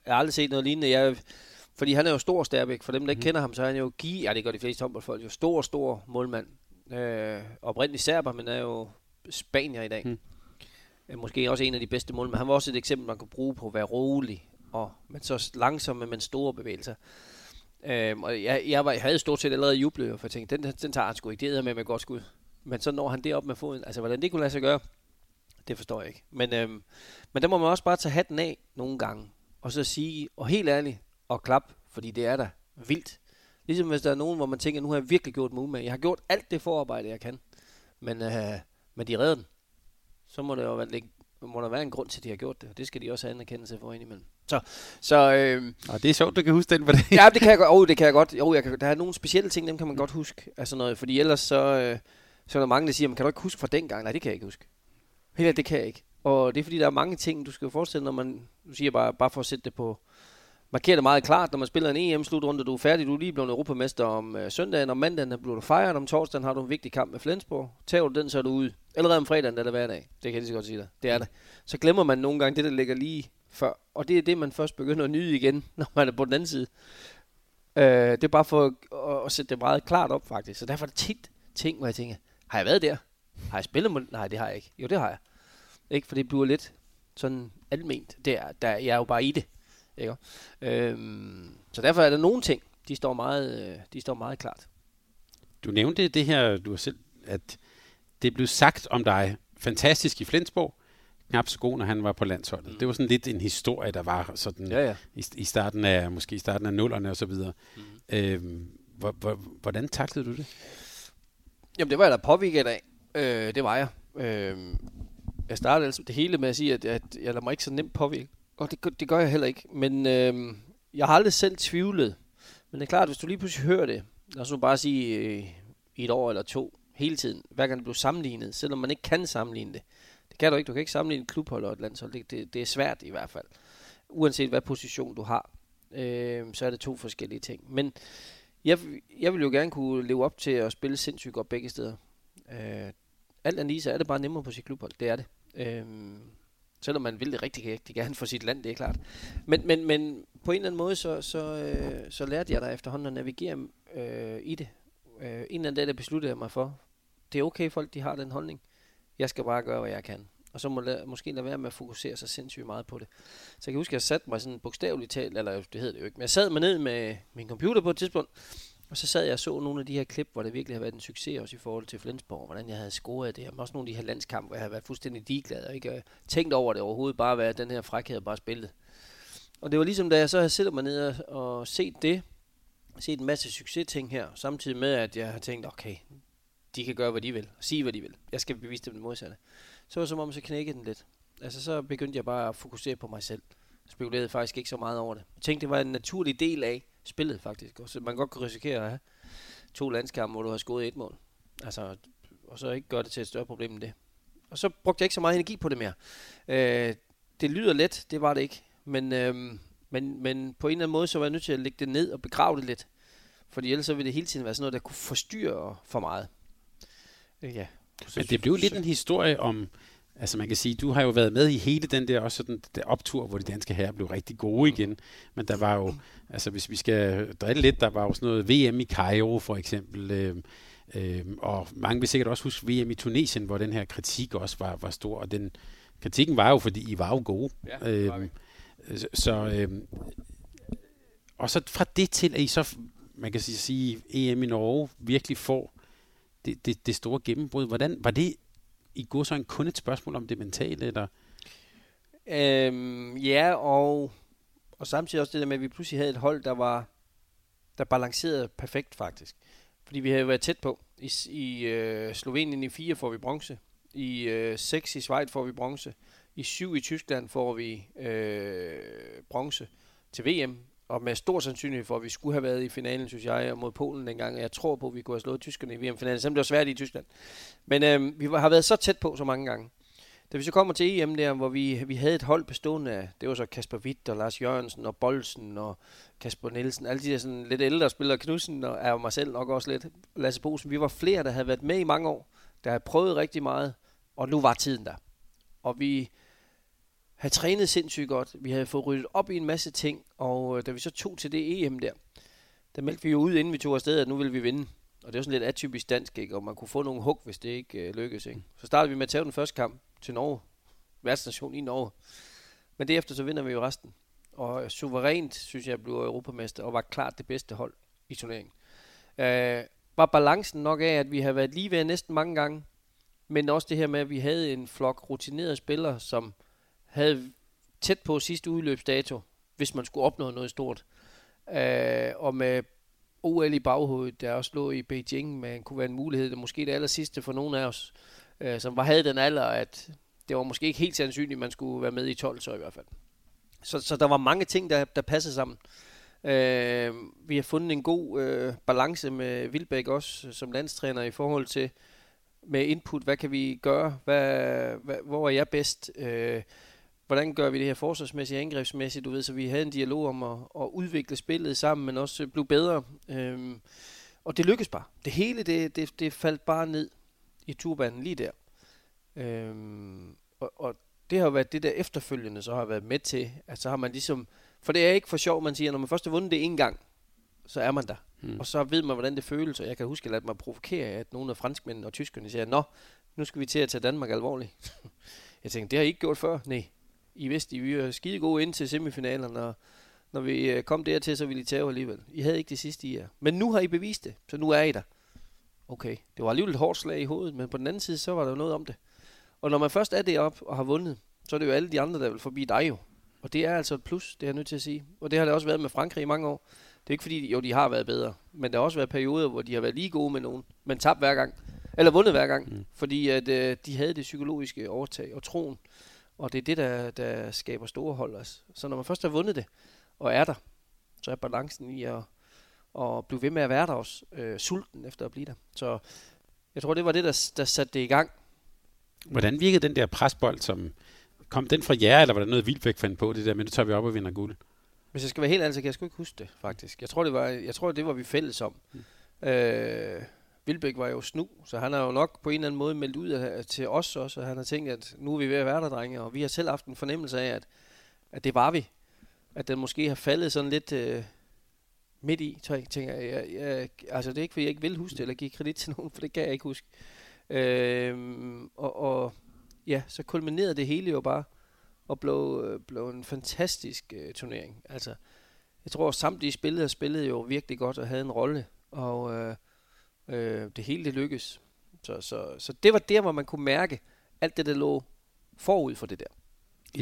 har aldrig set noget lignende. Jeg, fordi han er jo stor, Sterbik. For dem, der ikke mm. kender ham, så er han jo gi... Ja, det gør de fleste håndboldfolk. Jo stor, stor målmand. Øh, oprindelig serber, men er jo spanier i dag. Mm. Øh, måske også en af de bedste målmænd. Han var også et eksempel, man kunne bruge på at være rolig. Og, men så langsomme, men store bevægelser. Øh, og jeg, jeg, var, jeg havde stort set allerede jublet, for jeg tænkte, den, den tager han sgu ikke. Det er med med godt skud. Men så når han det op med foden. Altså, hvordan det kunne lade sig gøre, det forstår jeg ikke. Men, øhm, men der må man også bare tage hatten af nogle gange, og så sige, og helt ærligt, og klap, fordi det er da vildt. Ligesom hvis der er nogen, hvor man tænker, nu har jeg virkelig gjort mig umage. Jeg har gjort alt det forarbejde, jeg kan. Men, øh, men de redder den. Så må der jo være, må der være en grund til, at de har gjort det, og det skal de også have anerkendelse for indimellem. Så, så, øhm, og det er sjovt, du kan huske den for det. Ja, det kan jeg godt. Oh, det kan jeg godt. Jo, jeg kan, der er nogle specielle ting, dem kan man godt huske. Altså noget, fordi ellers så, øh, så er der mange, der siger, man kan du ikke huske fra dengang? Nej, det kan jeg ikke huske. Helt det kan jeg ikke. Og det er fordi, der er mange ting, du skal jo forestille, når man, du siger bare, bare for at sætte det på, markere det meget klart, når man spiller en E M-slutrunde, du er færdig, du er lige blevet europamester om øh, søndagen, om mandagen bliver du fejret, om torsdagen har du en vigtig kamp med Flensborg, tager du den, så er du ude. Allerede om fredagen er det hverdag, det kan jeg lige så godt sige dig, det er det. Så glemmer man nogle gange det, der ligger lige før, og det er det, man først begynder at nyde igen, når man er på den anden side. Øh, det er bare for at, at, at sætte det meget klart op, faktisk. Så derfor er det tit ting, hvor jeg tænker, har jeg været der? Har jeg spillet mod? Nej, det har jeg ikke. Jo, det har jeg. Ikke, for det bliver lidt sådan alment. Det er, der, jeg er jo bare i det. Ikke? Øhm, så derfor er der nogle ting, de står meget, de står meget klart. Du nævnte det her, du har selv, at det blev sagt om dig fantastisk i Flensborg, knap så god, når han var på landsholdet. Mm. Det var sådan lidt en historie, der var sådan ja, ja. I, i starten af, måske i starten af nullerne og så videre. Mm. Øhm, hvor, hvor, hvordan taklede du det? Jamen, det var jeg da påvirket af. Øh, det var jeg. Øh, jeg startede altså det hele med at sige, at, at jeg lader mig ikke så nemt påvirke. Og det, det gør jeg heller ikke. Men øh, jeg har aldrig selv tvivlet. Men det er klart, at hvis du lige pludselig hører det, lad os nu bare sige øh, i et år eller to, hele tiden, hver gang det bliver sammenlignet, selvom man ikke kan sammenligne det. Det kan du ikke. Du kan ikke sammenligne et klubhold og et landshold. Det, det, det er svært i hvert fald. Uanset hvad position du har, øh, så er det to forskellige ting. Men jeg, jeg vil jo gerne kunne leve op til at spille sindssygt godt begge steder. Øh, Alt andet lige, så er det bare nemmere på sit klubhold. Det er det. Øhm, selvom man vil det rigtig, rigtig gerne for sit land, det er klart. Men, men, men på en eller anden måde, så, så, øh, så lærte jeg dig efterhånden at navigere øh, i det. Øh, en eller anden dag, der besluttede jeg mig for, det er okay, folk de har den holdning. Jeg skal bare gøre, hvad jeg kan. Og så må la- måske lade være med at fokusere sig sindssygt meget på det. Så jeg kan huske, at jeg satte mig sådan bogstaveligt talt, eller det hedder det jo ikke, men jeg sad mig ned med min computer på et tidspunkt, og så sad jeg og så nogle af de her klip, hvor det virkelig har været en succes også i forhold til Flensborg, hvordan jeg havde scoret det her. Men også nogle af de her landskampe, hvor jeg havde været fuldstændig ligeglad og ikke tænkt over det overhovedet, bare hvad den her frækhed bare spillet. Og det var ligesom, da jeg så havde siddet mig ned og, og set det, set en masse succesting her, samtidig med, at jeg har tænkt, okay, de kan gøre, hvad de vil, sige, hvad de vil. Jeg skal bevise dem det modsatte. Så var det som om, så knækkede den lidt. Altså, så begyndte jeg bare at fokusere på mig selv. Jeg spekulerede faktisk ikke så meget over det. Jeg tænkte, det var en naturlig del af spillet, faktisk. Så man godt kunne risikere at have to landskampe, hvor du har skåret et mål. Altså, og så ikke gøre det til et større problem end det. Og så brugte jeg ikke så meget energi på det mere. Øh, det lyder let, det var det ikke. Men, øhm, men, men på en eller anden måde, så var jeg nødt til at lægge det ned og begrave det lidt. Fordi ellers så ville det hele tiden være sådan noget, der kunne forstyrre for meget. Øh, ja. Men det blev lidt en historie om... Altså man kan sige, du har jo været med i hele den der også den der optur, hvor de danske herrer blev rigtig gode igen. Men der var jo, altså hvis vi skal drille lidt, der var jo sådan noget V M i Kairo for eksempel, øh, øh, og mange vil sikkert også huske V M i Tunesien, hvor den her kritik også var, var stor, og den kritikken var jo, fordi I var jo gode. Ja, øh, var så, øh, og så fra det til, at I så, man kan sige, E M i Norge virkelig får det, det, det store gennembrud. Hvordan var det i går så en kun et spørgsmål om det mentale, eller? Øhm, ja, og, og samtidig også det der med, at vi pludselig havde et hold, der var der balancerede perfekt faktisk. Fordi vi havde været tæt på. I, i øh, Slovenien i fire får vi bronze. I øh, seks i Schweiz får vi bronze. I syv i Tyskland får vi øh, bronze til V M. Og med stor sandsynlighed for, at vi skulle have været i finalen, synes jeg, mod Polen dengang. Jeg tror på, at vi kunne have slået tyskerne i V M-finalen. Selvom det var svært i Tyskland. Men øh, vi har været så tæt på så mange gange. Da vi så kommer til E M der, hvor vi, vi havde et hold bestående af, det var så Kasper Hvidt og Lars Jørgensen og Bølsen og Kasper Nielsen. Alle de der sådan lidt ældre spillere, Knudsen og er mig selv nok også lidt. Lasse Bosen. Vi var flere, der havde været med i mange år. Der havde prøvet rigtig meget. Og nu var tiden der. Og vi... havde trænet sindssygt godt. Vi havde fået ryddet op i en masse ting, og da vi så tog til det E M der, der meldte vi jo ud, inden vi tog afsted, at nu ville vi vinde. Og det var sådan lidt atypisk dansk, ikke? Og man kunne få nogle hug, hvis det ikke øh, lykkedes, ikke? Så startede vi med at tage den første kamp til Norge. Værtsnation i Norge. Men derefter så vinder vi jo resten. Og suverænt, synes jeg, blev europamester, og var klart det bedste hold i turneringen. Øh, var balancen nok af, at vi havde været lige ved næsten mange gange, men også det her med, at vi havde en flok rutinerede spillere, som havde tæt på sidste udløbsdato, hvis man skulle opnå noget stort. Øh, og med O L i baghovedet, der også lå i Beijing, men kunne være en mulighed, det måske det aller sidste for nogen af os, øh, som var, havde den alder, at det var måske ikke helt sandsynligt, at man skulle være med i tolv, så i hvert fald. Så, så der var mange ting, der, der passede sammen. Øh, vi har fundet en god øh, balance med Wilbek også, som landstræner, i forhold til med input, hvad kan vi gøre, hvad, hvad, hvor er jeg bedst, øh, hvordan gør vi det her forsvarsmæssigt og angrebsmæssigt, du ved, så vi havde en dialog om at, at udvikle spillet sammen, men også blive bedre. Øhm, og det lykkedes bare. Det hele, det, det, det faldt bare ned i turbanen lige der. Øhm, og, og det har været det der efterfølgende, så har været med til, at så har man ligesom, for det er ikke for sjov, man siger, når man først har vundet det en gang, så er man der. Hmm. Og så ved man, hvordan det føles, og jeg kan huske, at jeg lade mig provokere, at nogle af franskmændene og tyskerne siger, nå, nu skal vi til at tage Danmark alvorligt. Jeg tænkte, det har I ikke gjort før. Nej. I vidste, I var skide gode ind til semifinalerne, og når vi kom dertil, så ville I tage alligevel. I havde ikke det sidste i jer. Men nu har I bevist det, så nu er I der. Okay, det var alligevel et hårdt slag i hovedet, men på den anden side, så var der jo noget om det. Og når man først er deroppe og har vundet, så er det jo alle de andre, der vil forbi dig jo. Og det er altså et plus, det er jeg nødt til at sige. Og det har det også været med Frankrig i mange år. Det er ikke fordi, jo, de har været bedre, men der har også været perioder, hvor de har været lige gode med nogen, men tabt hver gang, eller vundet hver gang, mm. fordi at, øh, de havde det psykologiske overtag og troen, og det er det, der, der skaber store hold også. Så når man først har vundet det, og er der, så er balancen i at, at blive ved med at være der også, øh, sulten efter at blive der. Så jeg tror, det var det, der, der satte det i gang. Hvordan virkede den der presbold, som kom den fra jer, eller var der noget Wilbek fandt på det der, men nu tager vi op og vinder guld? Hvis jeg skal være helt ærlig, så kan jeg sgu ikke huske det, faktisk. Jeg tror, det var, jeg tror, det var vi fælles om. Mm. Øh, Wilbek var jo snu, så han har jo nok på en eller anden måde meldt ud af, til os også, og han har tænkt, at nu er vi ved at være der, drenge, og vi har selv haft en fornemmelse af, at, at det var vi. At den måske har faldet sådan lidt øh, midt i, tror jeg, tænker jeg, jeg, jeg. Altså, det er ikke, fordi jeg ikke vil huske det, eller give kredit til nogen, for det kan jeg ikke huske. Øh, og, og ja, så kulminerede det hele jo bare, og blev, blev en fantastisk øh, turnering. Altså, jeg tror, at samtlige spillere spillede jo virkelig godt og havde en rolle, og øh, øh, det hele det lykkedes. Så, så, så det var der, hvor man kunne mærke alt det, der lå forud for det der.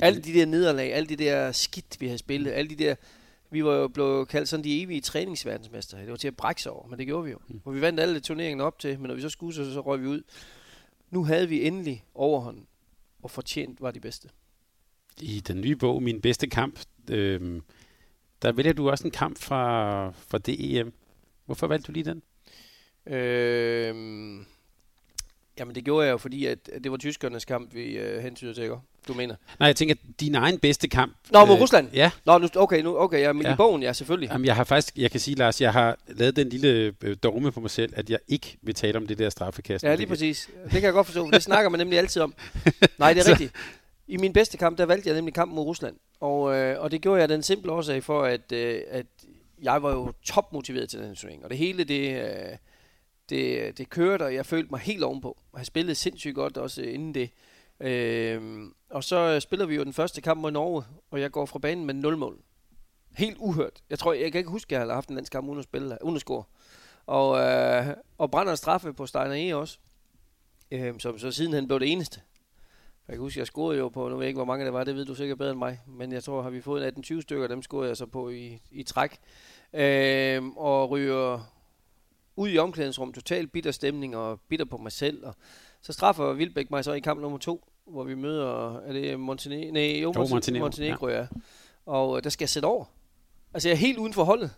Alle de der nederlag, alle de der skidt, vi havde spillet, alle de der Vi var jo blevet kaldt sådan de evige træningsverdensmester. Det var til at brække sig over, men det gjorde vi jo. Mm. Og vi vandt alle turneringen op til, men når vi så skulle, så, så røg vi ud. Nu havde vi endelig overhånden, og fortjent var de bedste. I den nye bog, Min Bedste Kamp, øh, der vælger du også en kamp fra, fra det E M. Hvorfor valgte du lige den? Øh, jamen det gjorde jeg jo, fordi at, at det var tyskernes kamp, vi øh, hensyder til, ikke? Du mener? Nej, jeg tænker, din egen bedste kamp... Nå, mod øh, Rusland? Ja. Nå, nu, okay, nu, okay ja, men ja. I bogen, ja, selvfølgelig. Jamen, jeg har faktisk, jeg kan sige, Lars, jeg har lavet den lille øh, dogme for mig selv, at jeg ikke vil tale om det der straffekast. Ja, lige det præcis. Det kan jeg godt forstå, for det snakker man nemlig altid om. Nej, det er rigtigt. I Min Bedste Kamp, der valgte jeg nemlig kampen mod Rusland. Og, øh, og det gjorde jeg den simple årsag for, at, øh, at jeg var jo topmotiveret til den turnering. Og det hele, det... Øh, Det, det kørte, og jeg følte mig helt ovenpå. Jeg har spillet sindssygt godt også inden det. Øhm, og så spiller vi jo den første kamp mod Norge, og jeg går fra banen med nul mål. Helt uhørt. Jeg tror, jeg kan ikke huske, at jeg har haft en landskamp uden at spille, uden at score. Og, øh, og brænder straffe på Steiner E også, øhm, som så sidenhen blev det eneste. Jeg kan huske, at jeg scorede jo på, nu ved jeg ikke, hvor mange det var, det ved du sikkert bedre end mig. Men jeg tror, har vi fået atten tyve stykker, dem scorede jeg så på i, i træk. Øhm, og ryger... ud i omklædningsrummet, total bitter stemning og bitter på mig selv. Og så straffer Wilbek mig så i kamp nummer to, hvor vi møder, er det Montenegro? Nej, jo, Montenegro, Montenegro ja. Ja. Og der skal jeg sætte over. Altså jeg er helt uden for holdet.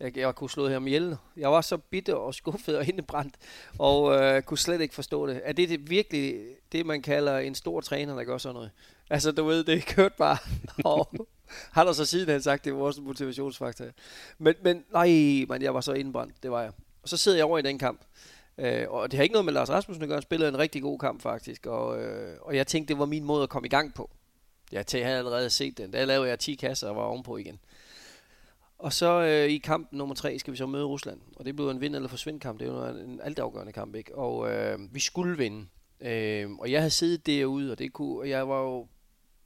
Jeg, jeg kunne slå ham ihjel. Jeg var så bitter og skuffet og indebrændt, og øh, kunne slet ikke forstå det. Er det, det virkelig det, man kalder en stor træner, der gør sådan noget? Altså du ved, det kørte bare. Og har der så siden han sagt, det var også en motivationsfaktor. Men, men nej, man, jeg var så indebrændt, det var jeg. Og så sidder jeg over i den kamp. Øh, og det har ikke noget med Lars Rasmussen at gøre. Han spillede en rigtig god kamp, faktisk. Og, øh, og jeg tænkte, det var min måde at komme i gang på. Jeg havde allerede set den. Der lavede jeg ti kasser og var ovenpå igen. Og så øh, i kamp nummer tre skal vi så møde Rusland. Og det blev en vind- eller forsvind-kamp. Det var en altafgørende kamp, ikke? Og øh, vi skulle vinde. Øh, og jeg havde siddet derude, og det kunne, og jeg var jo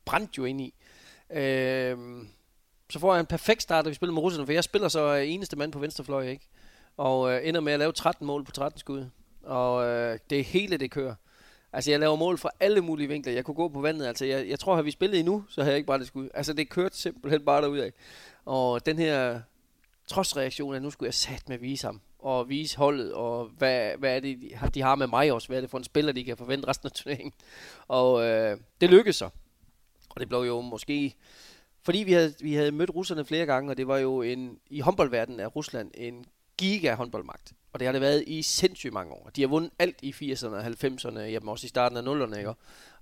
brændt jo ind i. Øh, så får jeg en perfekt start, da vi spiller med Rusland. For jeg spiller så eneste mand på venstrefløj, ikke? Og øh, ender med at lave tretten mål på tretten skud. Og øh, det hele, det kører. Altså, jeg laver mål fra alle mulige vinkler. Jeg kunne gå på vandet. Altså, jeg, jeg tror, havde vi spillet endnu, så havde jeg ikke bare det skud. Altså, det kørte simpelthen bare derudad. Og den her trodsreaktion, at nu skulle jeg sat med at vise ham. Og vise holdet. Og hvad, hvad er det, de har med mig også? Hvad er det for en spiller, de kan forvente resten af turneringen? Og øh, det lykkedes så. Og det blev jo måske... Fordi vi havde, vi havde mødt russerne flere gange, og det var jo en... I håndboldverdenen er Rusland en... giga håndboldmagt, og det har det været i sindssygt mange år. De har vundet alt i firserne og halvfemserne, jamen også i starten af nullerne, ikke?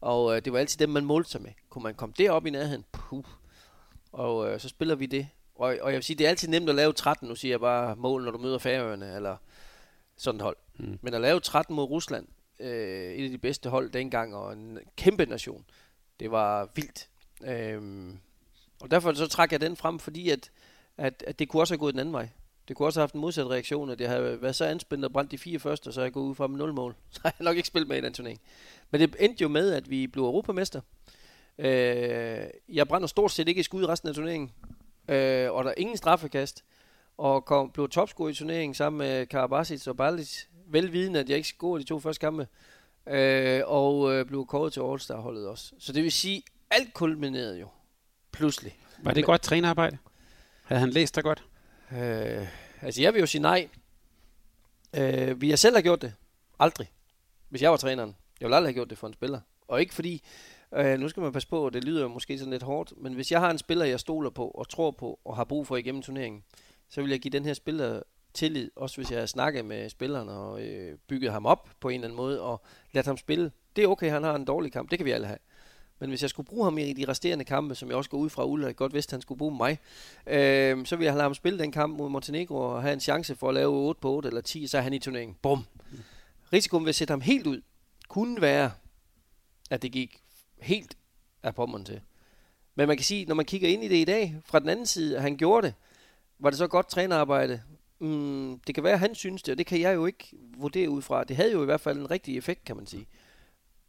Og øh, det var altid dem, man målte sig med. Kunne man komme derop i nærheden? Puh. Og øh, så spiller vi det. Og, og jeg vil sige, det er altid nemt at lave tretten, nu siger jeg bare mål, når du møder Færøerne, eller sådan et hold. Mm. Men at lave tretten mod Rusland, øh, et af de bedste hold dengang, og en kæmpe nation, det var vildt. Øhm, og derfor så trækker jeg den frem, fordi at, at, at det kunne også have gået den anden vej. Det kunne også have haft en modsat reaktion, at jeg havde været så anspændt og brændt de fire første, så jeg går ud fra med nul mål. Så har jeg nok ikke spillet med i den turnering. Men det endte jo med, at vi blev europamester. Øh, jeg brænder stort set ikke i skud resten af turneringen, øh, og der er ingen straffekast, og kom, blev topscorer i turneringen sammen med Karabasic og Baldic, velvidende, at jeg ikke scorede de to første kampe, øh, og øh, blev kåret til All-Star-holdet også. Så det vil sige, alt kulminerede jo pludselig. Var det Men, godt trænerarbejde? Havde han læst dig godt? Øh, altså jeg vil jo sige nej. øh, Vi har selv har gjort det. Aldrig. Hvis jeg var træneren, jeg ville aldrig have gjort det for en spiller. Og ikke fordi øh, nu skal man passe på, det lyder jo måske sådan lidt hårdt, men hvis jeg har en spiller, jeg stoler på og tror på og har brug for igennem turneringen, så vil jeg give den her spiller tillid. Også hvis jeg har snakket med spilleren og øh, bygget ham op på en eller anden måde og ladt ham spille. Det er okay, han har en dårlig kamp, det kan vi alle have. Men hvis jeg skulle bruge ham i de resterende kampe, som jeg også går ud fra, Ulrik godt vidste, han skulle bruge mig, øh, så ville jeg have ladet ham spille den kamp mod Montenegro og have en chance for at lave otte på otte eller ti, så er han i turneringen. Bum! Risikoen ved at sætte ham helt ud kunne være, at det gik helt af pommeren til. Men man kan sige, når man kigger ind i det i dag, fra den anden side, at han gjorde det, var det så godt trænerarbejde? Mm, det kan være, at han synes det, og det kan jeg jo ikke vurdere ud fra. Det havde jo i hvert fald en rigtig effekt, kan man sige.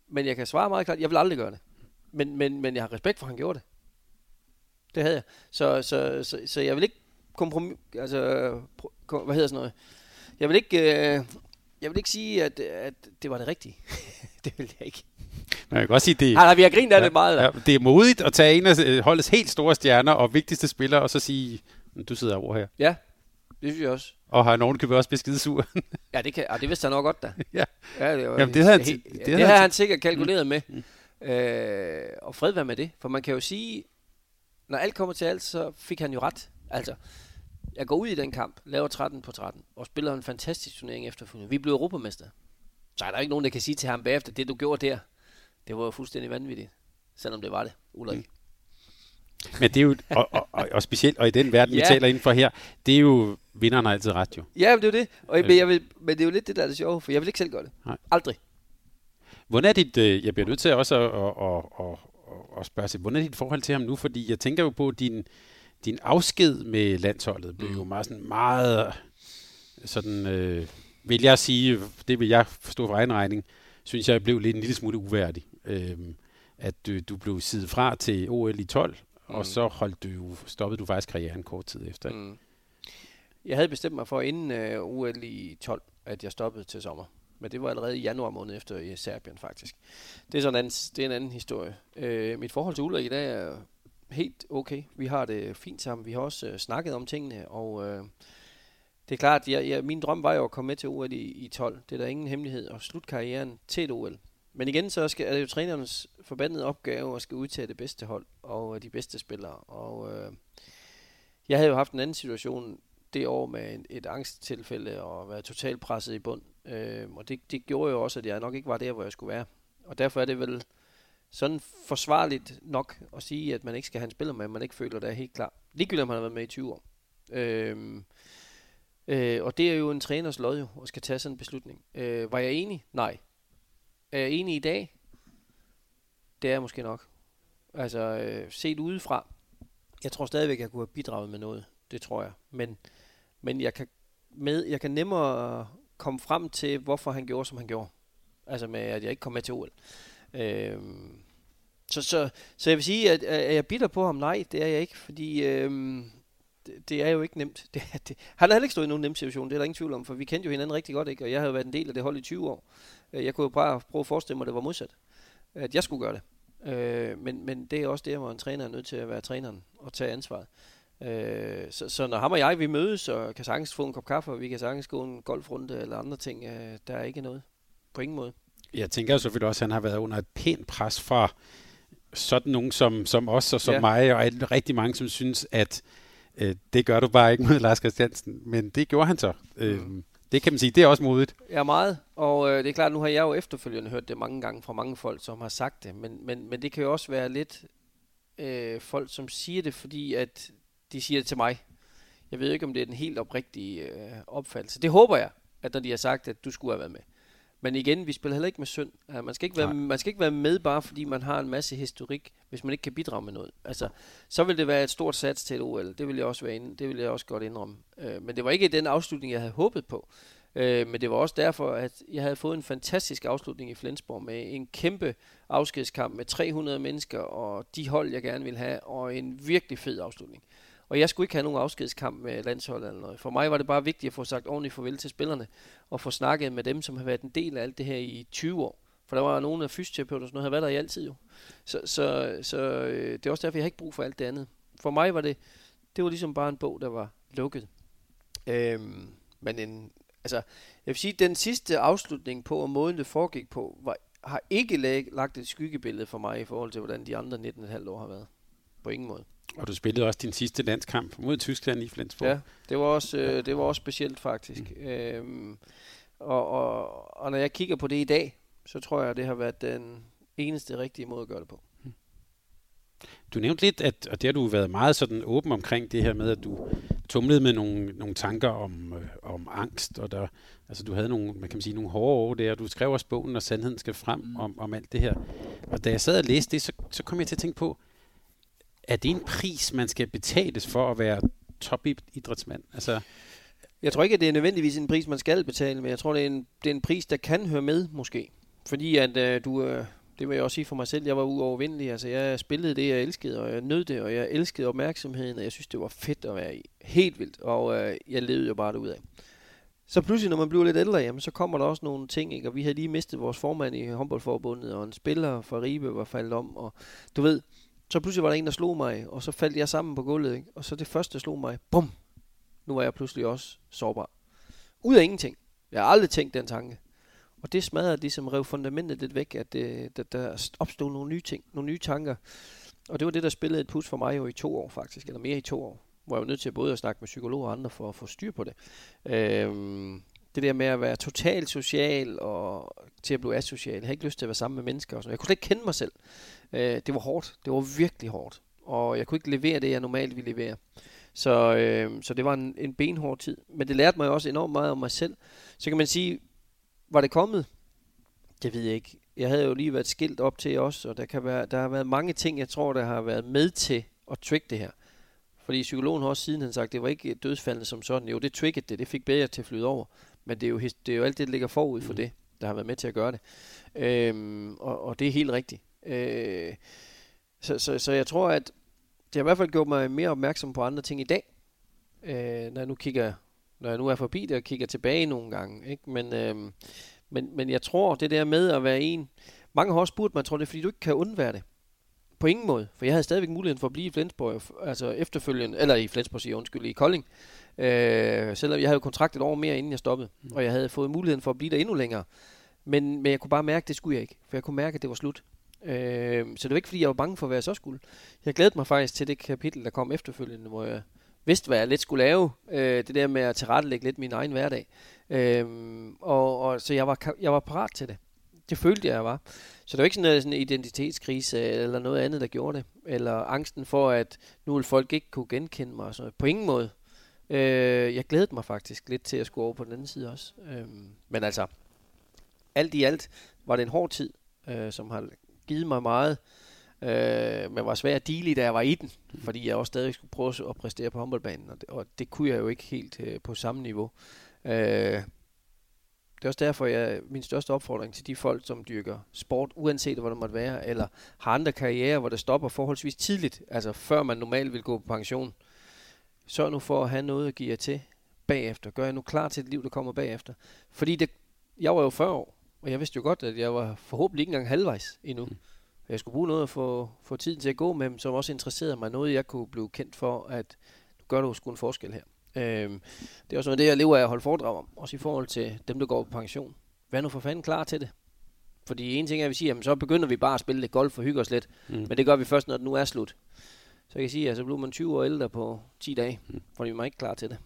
Men jeg kan svare meget klart, jeg vil aldrig gøre det. Men, men, men jeg har respekt for, at han gjorde det. Det havde jeg. Så, så, så, så jeg vil ikke kompromis... Altså, kom, hvad hedder sådan noget? Jeg vil ikke, øh, jeg vil ikke sige, at, at det var det rigtige. Det vil jeg ikke. Man kan også sige, det, nej, nej, vi har grint af ja, det meget. Ja, det er modigt at tage en af holdets helt store stjerner og vigtigste spillere, og så sige, du sidder over her. Ja, det synes jeg også. Og har nogen købt også beskide sur. Ja, det kan, og det vidste han nok godt da. Ja, ja det, jamen, det, havde, helt, det, det havde han sikkert kalkuleret mm. med. Mm. Øh, og fred være med det, for man kan jo sige, når alt kommer til alt, så fik han jo ret. Altså, jeg går ud i den kamp, laver tretten på tretten, og spiller en fantastisk turnering efterfølgende. Vi blev europamester. Så er der ikke nogen, der kan sige til ham bagefter, det du gjorde der, det var jo fuldstændig vanvittigt. Selvom det var det, Ulrik. Mm. Men det er jo, og, og, og, og specielt, og i den verden, ja. vi taler indenfor her, det er jo, vinderen har altid ret jo. Ja, men det er jo det. Og jeg, men, jeg vil, men det er jo lidt det, der er det sjove, for jeg vil ikke selv gøre det. Nej. Aldrig. Hvordan er dit, øh, jeg bliver nødt til også at, at, at, at, at spørge sig, hvordan er dit forhold til ham nu? Fordi jeg tænker jo på, din din afsked med landsholdet blev jo meget sådan, meget, sådan øh, vil jeg sige, det vil jeg forstå for egen regning, synes jeg blev lidt en lille smule uværdig. Øh, at du, du blev sidet fra til O L i tolv, mm. og så holdt du jo, stoppede du faktisk karrieren kort tid efter. Mm. Jeg havde bestemt mig for inden øh, O L i tolv, at jeg stoppede til sommer. Men det var allerede i januar måned efter i Serbien faktisk. Det er, sådan en, anden, det er en anden historie. Øh, mit forhold til Ulrik i dag er helt okay. Vi har det fint sammen. Vi har også øh, snakket om tingene, og øh, det er klart, jeg, jeg, min drøm var jo at komme med til O L i, i tolv. Det er der ingen hemmelighed, og slutte karrieren til et O L. Men igen, så skal, er det jo trænerens forbandede opgave at skal udtage det bedste hold og øh, de bedste spillere. Og øh, jeg havde jo haft en anden situation det år med en, et angsttilfælde og være totalt presset i bund. Øh, og det, det gjorde jo også, at jeg nok ikke var der, hvor jeg skulle være. Og derfor er det vel sådan forsvarligt nok at sige, at man ikke skal have en spiller med, man ikke føler, der er helt klar. Ligegyldigt om han har været med i tyve år. Øh, øh, og det er jo en træners lod jo, og skal tage sådan en beslutning. Øh, var jeg enig? Nej. Er jeg enig i dag? Det er jeg måske nok. Altså, øh, set udefra, jeg tror stadigvæk, at jeg kunne have bidraget med noget. Det tror jeg. Men, men jeg, kan med, jeg kan nemmere komme frem til, hvorfor han gjorde, som han gjorde. Altså med, at jeg ikke kom med til O L. Øhm, så, så, så jeg vil sige, at, at jeg bitter på ham. Nej, det er jeg ikke, fordi øhm, det, det er jo ikke nemt. Det, det, han har heller ikke stået i nogen nem situation, det er der ingen tvivl om, for vi kendte jo hinanden rigtig godt, ikke? Og jeg havde jo været en del af det hold i tyve år. Jeg kunne jo bare prøve at forestille mig, at det var modsat. At jeg skulle gøre det. Øh, men, men det er også det, hvor en træner er nødt til at være træneren og tage ansvaret. Øh, så, så når ham og jeg vi mødes og kan sagtens få en kop kaffe, og vi kan sagtens gå en golfrunde eller andre ting, øh, der er ikke noget på ingen måde. Jeg tænker selvfølgelig også, at han har været under et pænt pres fra sådan nogen som, som os og som ja. mig og rigtig mange, som synes, at øh, det gør du bare ikke med Lars Christiansen, men det gjorde han så. Øh, mm. Det kan man sige, det er også modigt. Ja, meget, og øh, det er klart, nu har jeg jo efterfølgende hørt det mange gange fra mange folk, som har sagt det, men, men, men det kan jo også være lidt øh, folk, som siger det, fordi at de siger det til mig. Jeg ved ikke, om det er den helt oprigtige øh, opfattelse. Det håber jeg, at når de har sagt, at du skulle have været med. Men igen, vi spiller heller ikke med synd. Uh, man, skal ikke være, man skal ikke være med, bare fordi man har en masse historik, hvis man ikke kan bidrage med noget. Altså, så vil det være et stort sats til et O L. Det vil jeg også, være inde, det vil jeg også godt indrømme. Uh, men det var ikke den afslutning, jeg havde håbet på. Uh, men det var også derfor, at jeg havde fået en fantastisk afslutning i Flensborg med en kæmpe afskedskamp med tre hundrede mennesker og de hold, jeg gerne ville have, og en virkelig fed afslutning. Og jeg skulle ikke have nogen afskedskamp med landsholdet eller noget. For mig var det bare vigtigt at få sagt ordentligt farvel til spillerne, og få snakket med dem, som har været en del af alt det her i tyve år. For der var nogen af fysioterapeuter, som havde været der i altid jo. Så, så, så det er også derfor, jeg har ikke brug for alt det andet. For mig var det, det var ligesom bare en bog, der var lukket. Øhm, men en, altså, jeg vil sige, den sidste afslutning på, og måden det foregik på, var, har ikke lag, lagt et skyggebillede for mig i forhold til, hvordan de andre nitten komma fem år har været. På ingen måde. Og du spillede også din sidste landskamp mod Tyskland i Flensborg. Ja, det var også, øh, det var også specielt faktisk. Mm. Øhm, og, og, og når jeg kigger på det i dag, så tror jeg, at det har været den eneste rigtige måde at gøre det på. Mm. Du nævnte lidt, at, og det har du været meget sådan åben omkring det her med, at du tumlede med nogle, nogle tanker om, øh, om angst, og der, altså du havde nogle, man kan sige, nogle hårde år der, og du skrev også bogen, og sandheden skal frem mm. om, om alt det her. Og da jeg sad og læste det, så, så kom jeg til at tænke på, er det en pris, man skal betales for at være topidrætsmand? Altså, jeg tror ikke, at det er nødvendigvis en pris, man skal betale, men jeg tror, det er en, det er en pris, der kan høre med, måske. Fordi at øh, du, øh, det vil jeg også sige for mig selv, jeg var uovervindelig. Altså, jeg spillede det, jeg elskede, og jeg nød det, og jeg elskede opmærksomheden, og jeg synes, det var fedt at være i. Helt vildt, og øh, jeg levede jo bare derudad. Så pludselig, når man bliver lidt ældre, jamen, så kommer der også nogle ting, ikke? Og vi havde lige mistet vores formand i håndboldforbundet, og en spiller fra Ribe var faldet om, og du ved, så pludselig var der en, der slog mig, og så faldt jeg sammen på gulvet, ikke? Og så det første, der slog mig, bum, nu var jeg pludselig også sårbar. Ud af ingenting. Jeg har aldrig tænkt den tanke. Og det smadrede ligesom, rev fundamentet lidt væk, at det, der, der opstod nogle nye ting, nogle nye tanker. Og det var det, der spillede et pus for mig jo i to år faktisk, eller mere i to år. Hvor jeg var nødt til både at snakke med psykologer og andre for at få styr på det. Øhm, det der med at være totalt social og til at blive asocial. Jeg havde ikke lyst til at være sammen med mennesker og sådan. Jeg kunne slet ikke kende mig selv. Øh, det var hårdt. Det var virkelig hårdt. Og jeg kunne ikke levere det, jeg normalt ville levere. Så, øh, så det var en, en benhård tid. Men det lærte mig også enormt meget om mig selv. Så kan man sige, var det kommet? Det ved jeg ikke. Jeg havde jo lige været skilt op til os, og der, kan være, der har været mange ting, jeg tror, der har været med til at trick det her. Fordi psykologen har også siden han sagt, det var ikke dødsfaldende som sådan. Jo, det triggede det, det fik bedre til at flyde over. Men det er jo, det er jo alt det, der ligger forud for det, der har været med til at gøre det. Øhm, og, og det er helt rigtigt. Øh, så, så, så jeg tror, at det har i hvert fald gjort mig mere opmærksom på andre ting i dag. Øh, når jeg nu kigger, når jeg nu er forbi det og kigger tilbage nogle gange. Ikke? Men, øhm, men, men jeg tror, det der med at være en... Mange har også spurgt mig, tror det er, fordi du ikke kan undvære det. På ingen måde, for jeg havde stadigvæk muligheden for at blive i Flensborg, altså efterfølgende, eller i Flensborg siger undskyld, i Kolding. Øh, selvom jeg havde jo kontrakt et år mere, inden jeg stoppede, mm. og jeg havde fået muligheden for at blive der endnu længere. Men, men jeg kunne bare mærke, at det skulle jeg ikke, for jeg kunne mærke, at det var slut. Øh, så det var ikke, fordi jeg var bange for, hvad jeg så skulle. Jeg glædede mig faktisk til det kapitel, der kom efterfølgende, hvor jeg vidste, hvad jeg lidt skulle lave. Øh, det der med at tilrettelægge lidt min egen hverdag. Øh, og, og så jeg var, jeg var parat til det. Det følte jeg, jeg var. Så det var ikke sådan, noget, sådan en identitetskrise eller noget andet, der gjorde det. Eller angsten for, at nu ville folk ikke kunne genkende mig. Så på ingen måde. Øh, jeg glædede mig faktisk lidt til at skulle over på den anden side også. Øh, men altså, alt i alt var det en hård tid, øh, som har givet mig meget. Øh, men var svært at deale i, da jeg var i den. Fordi jeg også stadig skulle prøve at præstere på håndboldbanen. Og det, og det kunne jeg jo ikke helt øh, på samme niveau. Øh, Det er også derfor, jeg, min største opfordring til de folk, som dyrker sport, uanset hvor det måtte være, eller har andre karrierer, hvor det stopper forholdsvis tidligt, altså før man normalt vil gå på pension. Sørg nu for at have noget at give jer til bagefter. Gør jer nu klar til et liv, der kommer bagefter. Fordi det, jeg var jo fyrre år, og jeg vidste jo godt, at jeg var forhåbentlig ikke engang halvvejs endnu. Jeg skulle bruge noget at få, få tiden til at gå med, som også interesserede mig. Noget, jeg kunne blive kendt for, at nu gør du sgu en forskel her. Øhm, det er også noget det jeg lever af at holde foredrag om. Også i forhold til dem der går på pension. Vær nu for fanden klar til det. Fordi en ting er at vi siger, jamen så begynder vi bare at spille lidt golf og hygge os lidt. mm. Men det gør vi først når det nu er slut. Så jeg kan sige at så bliver man tyve år ældre på ti dage. mm. Fordi man er ikke klar til det.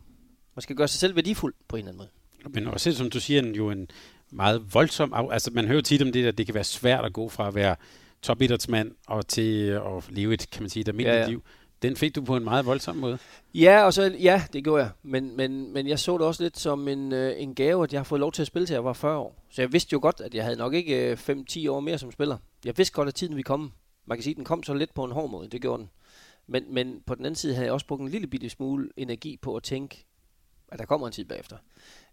Man skal gøre sig selv værdifuld på en eller anden måde. Men også som du siger jo en meget voldsom af- Altså man hører tit om det der. Det kan være svært at gå fra at være topidrætsmand og til at leve et kan man sige et almindeligt ja, ja. liv. Den fik du på en meget voldsom måde. Ja, og så, ja det gjorde jeg. Men, men, men jeg så det også lidt som en, øh, en gave, at jeg har fået lov til at spille til jeg var fyrre år. Så jeg vidste jo godt, at jeg havde nok ikke øh, fem til ti år mere som spiller. Jeg vidste godt, at tiden ville komme. Man kan sige, at den kom så lidt på en hård måde. Det gjorde den. Men, men på den anden side havde jeg også brugt en lille bitte smule energi på at tænke, at der kommer en tid bagefter.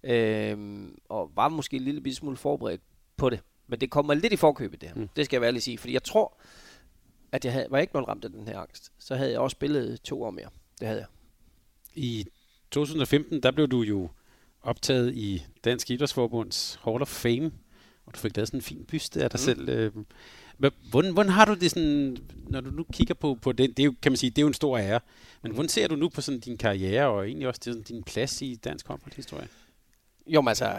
Øh, og var måske en lille bitte smule forberedt på det. Men det kommer lidt i forkøbet, det her. Mm. Det skal jeg ærligt sige. Fordi jeg tror... at jeg havde, var jeg ikke blevet ramt af den her angst, så havde jeg også spillet to år mere. Det havde jeg. I to tusind og femten, der blev du jo optaget i Dansk Idrætsforbunds Hall of Fame, og du fik lavet sådan en fin byste af dig mm. selv. Hvordan, hvordan har du det sådan, når du nu kigger på, på den, det er jo, kan man sige, det er jo en stor ære, men hvordan ser du nu på sådan din karriere, og egentlig også til sådan din plads i dansk håndboldhistorie? Jo, men altså,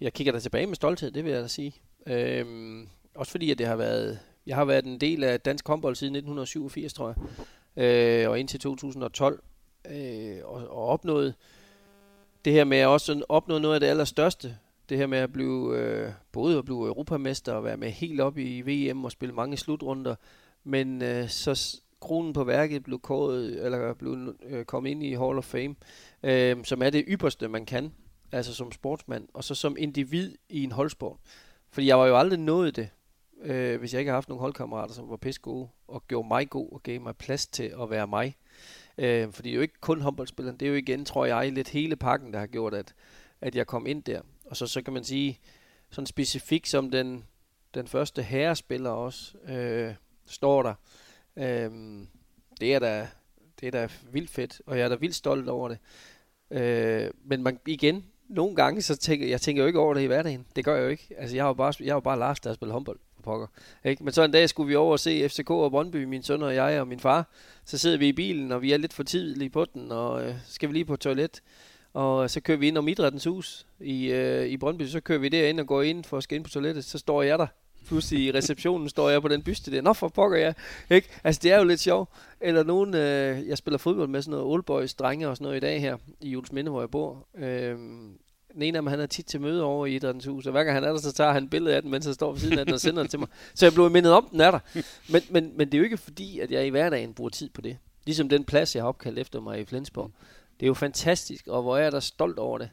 jeg kigger der tilbage med stolthed, det vil jeg da sige. Øhm, også fordi, at det har været... Jeg har været en del af dansk håndbold siden nitten syvogfirs, tror jeg, øh, og indtil to tusind og tolv, øh, og, og opnået det her med at også opnået noget af det allerstørste. Det her med at blive øh, både at blive europamester og være med helt op i V M og spille mange slutrunder, men øh, så kronen på værket blev kåret eller blev øh, kommet ind i Hall of Fame, øh, som er det ypperste man kan, altså som sportsmand og så som individ i en holdsport, fordi jeg var jo aldrig nået det. Øh, hvis jeg ikke har haft nogle holdkammerater, som var pisse gode, og gjorde mig god, og gav mig plads til at være mig. Øh, fordi det er jo ikke kun håndboldspilleren, det er jo igen, tror jeg, lidt hele pakken, der har gjort, at, at jeg kom ind der. Og så, så kan man sige, sådan specifikt som den, den første herrespiller også, øh, står der. Øh, det er da, det er da vildt fedt, og jeg er da vildt stolt over det. Øh, men man, igen, nogle gange, så tænker jeg tænker jo ikke over det i hverdagen. Det gør jeg jo ikke. Altså, jeg har jo bare, jeg har jo bare Lars, der har spillet håndbold. Pokker. Ikke? Men så en dag skulle vi over og se F C K og Brøndby, min søn og jeg og min far. Så sidder vi i bilen, og vi er lidt for tidlige på den, og øh, skal vi lige på toilet. Og så kører vi ind om Idrættens Hus i, øh, i Brøndby, så kører vi derind og går ind for at skal ind på toilettet, så står jeg der. Pludselig i receptionen står jeg på den byste der. Nå, for pokker jeg. Ikke? Altså, det er jo lidt sjovt. Eller nogen, øh, jeg spiller fodbold med sådan noget old boys, drenge og sådan noget i dag her, i Juelsminde, hvor jeg bor. Øh, Den ene af dem, han er tit til møde over i Idrættens Hus, og hver gang han er der, så tager han billede af den, mens han står ved siden af den og sender den til mig. Så jeg blev mindet om, den er der. Men, men, men det er jo ikke fordi, at jeg i hverdagen bruger tid på det. Ligesom den plads, jeg har opkaldt efter mig i Flensborg. Det er jo fantastisk, og hvor er jeg da stolt over det.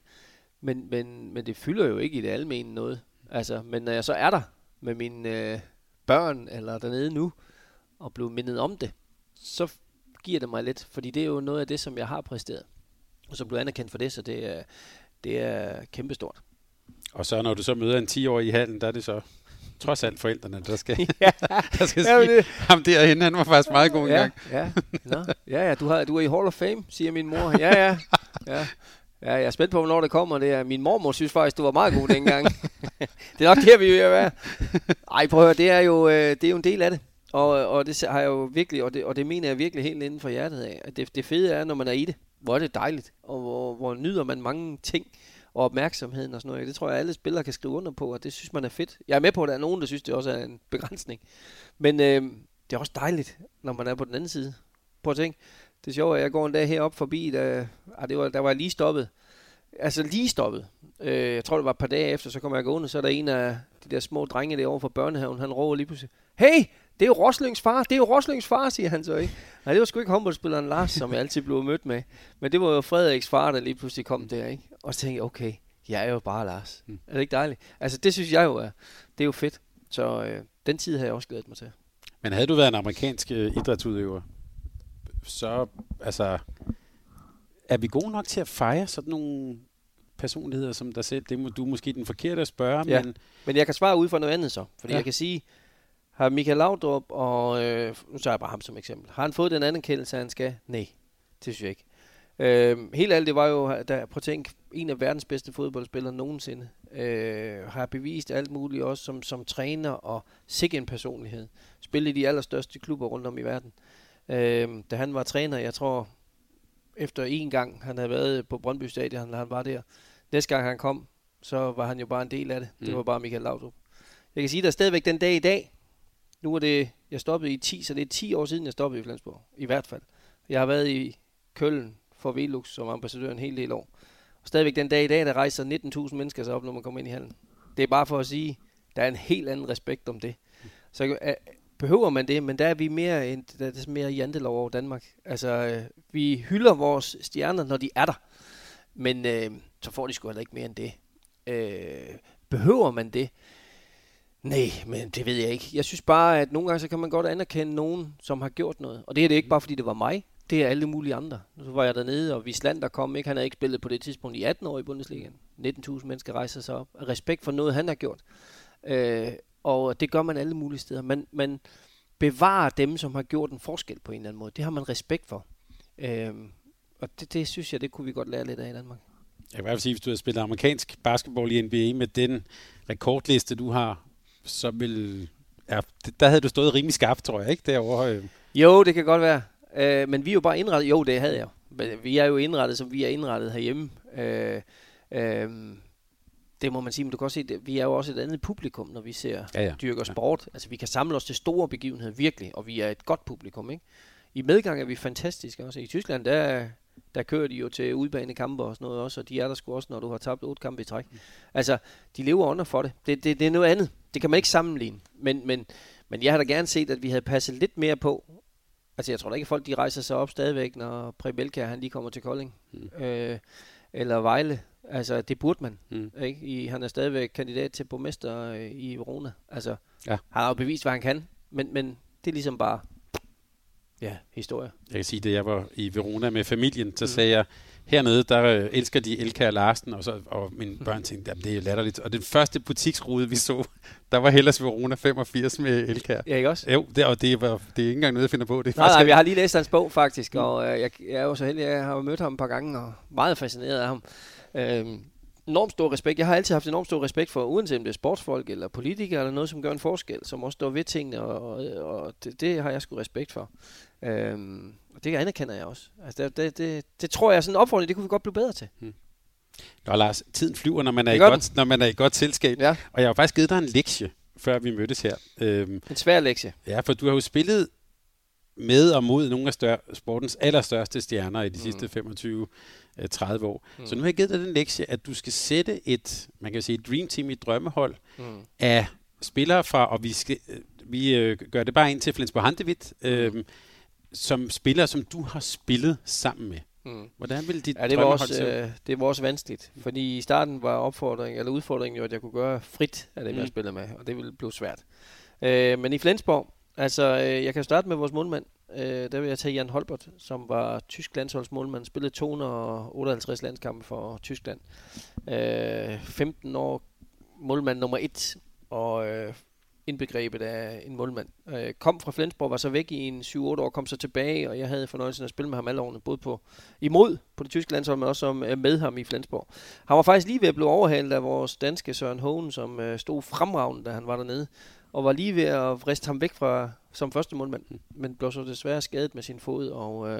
Men, men, men det fylder jo ikke i det almene noget. Altså, men når jeg så er der med mine øh, børn eller dernede nu, og bliver mindet om det, så giver det mig lidt. Fordi det er jo noget af det, som jeg har præsteret. Og så blev anerkendt for det, så det er... Øh, Det er kæmpestort. Og så når du så møder en ti-årig i hallen, der er det så trods alt forældrene, der skal, ja, der skal ja, sige, det. Ham derhenne, han var faktisk meget god en ja, gang. Ja, no. ja, ja du, har, du er i Hall of Fame, siger min mor. Ja, ja. ja. ja jeg er spændt på, hvornår det kommer. Det er, min mormor synes faktisk, du var meget god dengang. Det er nok der, vi er ved at Ej, prøv at høre, det er, jo, det er jo en del af det. Og, og det har jeg jo virkelig, og det, og det mener jeg virkelig helt inden for hjertet af. At det, det fede er, når man er i det. Hvor er det dejligt, og hvor, hvor nyder man mange ting og opmærksomheden og sådan noget. Det tror jeg, alle spillere kan skrive under på, og det synes man er fedt. Jeg er med på, at der er nogen, der synes, det også er en begrænsning. Men øh, det er også dejligt, når man er på den anden side. Prøv at tænke. Det er sjovt, at jeg går en dag herop forbi, der, ah, det var, der var jeg lige stoppet. Altså lige stoppet. Øh, jeg tror, det var et par dage efter, så kom jeg gående, så er der en af de der små drenge derovre fra børnehaven, han råber lige pludselig, hey! Det er jo Roslings far, det er jo Roslings far, siger han så ikke. Nej, det var sgu ikke håndboldspilleren Lars, som jeg altid blev mødt med. Men det var jo Frederiks far, der lige pludselig kom der, ikke? Og så tænkte jeg, okay, jeg er jo bare Lars. Mm. Er det ikke dejligt? Altså, det synes jeg jo er. Det er jo fedt. Så øh, den tid har jeg også glædet mig til. Men havde du været en amerikansk øh, idrætsudøver, så altså, er vi gode nok til at fejre sådan nogle personligheder som dig selv? Det må, du er måske den forkerte at spørge, ja. men... Men jeg kan svare ud fra noget andet så. Fordi ja. jeg kan sige... Har Michael Laudrup, og øh, nu tager jeg bare ham som eksempel, har han fået den anerkendelse, han skal? Nej, det synes jeg ikke. Øh, helt alt det var jo, der, prøv at tænke, en af verdens bedste fodboldspillere nogensinde. Øh, har bevist alt muligt også som, som træner og sikke en personlighed. Spillet i de allerstørste klubber rundt om i verden. Øh, da han var træner, jeg tror, efter en gang, han havde været på Brøndby Stadion, han var der. Næste gang han kom, så var han jo bare en del af det. Det mm. var bare Michael Laudrup. Jeg kan sige, der er stadigvæk den dag i dag. Nu er det, jeg stoppede i ti, så det er ti år siden, jeg stoppede i Flensborg. I hvert fald. Jeg har været i Køln for Velux som ambassadør en hel del år. Og stadigvæk den dag i dag, der rejser nitten tusind mennesker sig op, når man kommer ind i hallen. Det er bare for at sige, der er en helt anden respekt om det. Så øh, behøver man det, men der er vi mere, end, der er mere jantelov over Danmark. Altså, øh, vi hylder vores stjerner, når de er der. Men øh, så får de sgu heller ikke mere end det. Øh, behøver man det? Nej, men det ved jeg ikke. Jeg synes bare, at nogle gange, så kan man godt anerkende nogen, som har gjort noget. Og det er det ikke bare, fordi det var mig. Det er alle mulige andre. Så var jeg dernede, og Rusland, der kom, ikke? Han havde ikke spillet på det tidspunkt i atten år i Bundesliga. nitten tusind mennesker rejser sig op. Respekt for noget, han har gjort. Øh, og det gør man alle mulige steder. Man, man bevarer dem, som har gjort en forskel på en eller anden måde. Det har man respekt for. Øh, og det, det synes jeg, det kunne vi godt lære lidt af i Danmark. Jeg kan i hvert fald sige, hvis du har spillet amerikansk basketball i N B A med den rekordliste, du har, så vil, ja, der havde du stået rimelig skarpt, tror jeg, ikke? Derovre. Jo, det kan godt være. Øh, men vi er jo bare indrettet. Jo, det havde jeg. Men vi er jo indrettet, som vi er indrettet herhjemme. Øh, øh, det må man sige, men du kan også se, det, vi er jo også et andet publikum, når vi ser ja, ja. dyrker sport. Ja. Altså, vi kan samle os til store begivenheder, virkelig, og vi er et godt publikum, ikke? I medgang er vi fantastiske også. I Tyskland, der, der kører de jo til udbane kampe og sådan noget også, og de er der sgu også, når du har tabt otte kampe i træk. Mm. Altså, de lever under for det. Det, det. det er noget andet. Det kan man ikke sammenligne. Men, men, men jeg har da gerne set, at vi havde passet lidt mere på. Altså, jeg tror da ikke, at folk de rejser sig op stadigvæk, når Preben Elkær, han lige kommer til Kolding. Mm. Øh, eller Vejle. Altså, det burde man. Mm. Ikke? I, han er stadigvæk kandidat til borgmester øh, i Verona. Altså, ja. Han har jo bevist, hvad han kan. Men, men det er ligesom bare... Ja, historie. Jeg kan sige, da jeg var i Verona med familien, så mm. sagde jeg, hernede, der øh, elsker de Elkær Larsen, og, så, og mine børn tænkte, jamen, det er latterligt. Og den første butiksrude, vi så, der var Hellas Verona femogfirs med Elkær. Ja, ikke også? Jo, det, og det, var, det er ikke engang noget, jeg finder på. Det er nej, nej, jeg har lige læst hans bog, faktisk, mm. og øh, jeg, jeg er jo så heldig, jeg har mødt ham et par gange, og meget fascineret af ham. Øhm, enormt stor respekt. Jeg har altid haft enormt stor respekt for, uanset om det er sportsfolk eller politikere eller noget, som gør en forskel, som også står ved tingene, og, og det, det har jeg sgu respekt for. Øhm, og det anerkender jeg også. Altså, det, det, det, det tror jeg er sådan en opfordring, det kunne vi godt blive bedre til. Hmm. Nå Lars, tiden flyver, når man er, i godt, når man er i godt selskab. Ja. Og jeg har faktisk givet dig en lektie, før vi mødtes her. Øhm, en svær lektie. Ja, for du har jo spillet med og mod nogle af større, sportens allerstørste stjerner i de mm. sidste femogtyve til tredive år. Mm. Så nu har jeg givet dig den lektie, at du skal sætte et, man kan sige, et dream team, et drømmehold mm. af spillere fra, og vi, skal, vi øh, gør det bare ind til Flensborg-Handewitt, øh, mm. som spillere, som du har spillet sammen med. Mm. Hvordan ville dit ja, det var drømmehold også, øh, det var også vanskeligt, fordi i starten var opfordringen, eller udfordringen jo, at jeg kunne gøre frit af det, mm. jeg spillede med, og det ville blive svært. Øh, men i Flensborg, altså, øh, jeg kan starte med vores målmand. Øh, der vil jeg tage Jan Holpert, som var tysk landsholdsmålmand, spillede to hundrede og otteoghalvtreds landskampe for Tyskland. Øh, femten år, målmand nummer et, og øh, indbegrebet af en målmand. Øh, kom fra Flensborg, var så væk i en syv otte år, kom så tilbage, og jeg havde fornøjelsen at spille med ham alle årene, både på, imod på det tyske landshold, men også som, øh, med ham i Flensborg. Han var faktisk lige ved at blive overhalet af vores danske Søren Hohen, som øh, stod fremragende, da han var dernede, og var lige ved at riste ham væk fra som første målmand, men blev så desværre skadet med sin fod, og øh,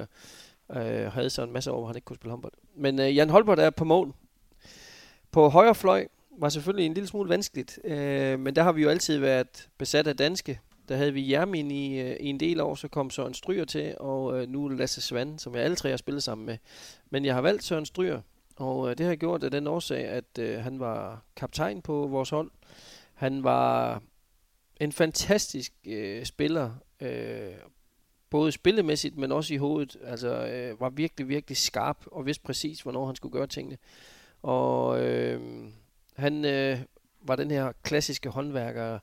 øh, havde så en masse år, hvor han ikke kunne spille håndbold. Men øh, Jan Holpert er på mål. På højre fløj var selvfølgelig en lille smule vanskeligt, øh, men der har vi jo altid været besat af danske. Der havde vi Jermin i, øh, i en del år, så kom Søren Stryer til, og øh, nu Lasse Svand, som jeg alle tre har spillet sammen med. Men jeg har valgt Søren Stryer, og øh, det har jeg gjort af den årsag, at øh, han var kaptajn på vores hold. Han var en fantastisk øh, spiller, øh, både spillemæssigt, men også i hovedet. Altså øh, var virkelig, virkelig skarp og vidste præcis, hvornår han skulle gøre tingene. Og øh, han øh, var den her klassiske håndværker,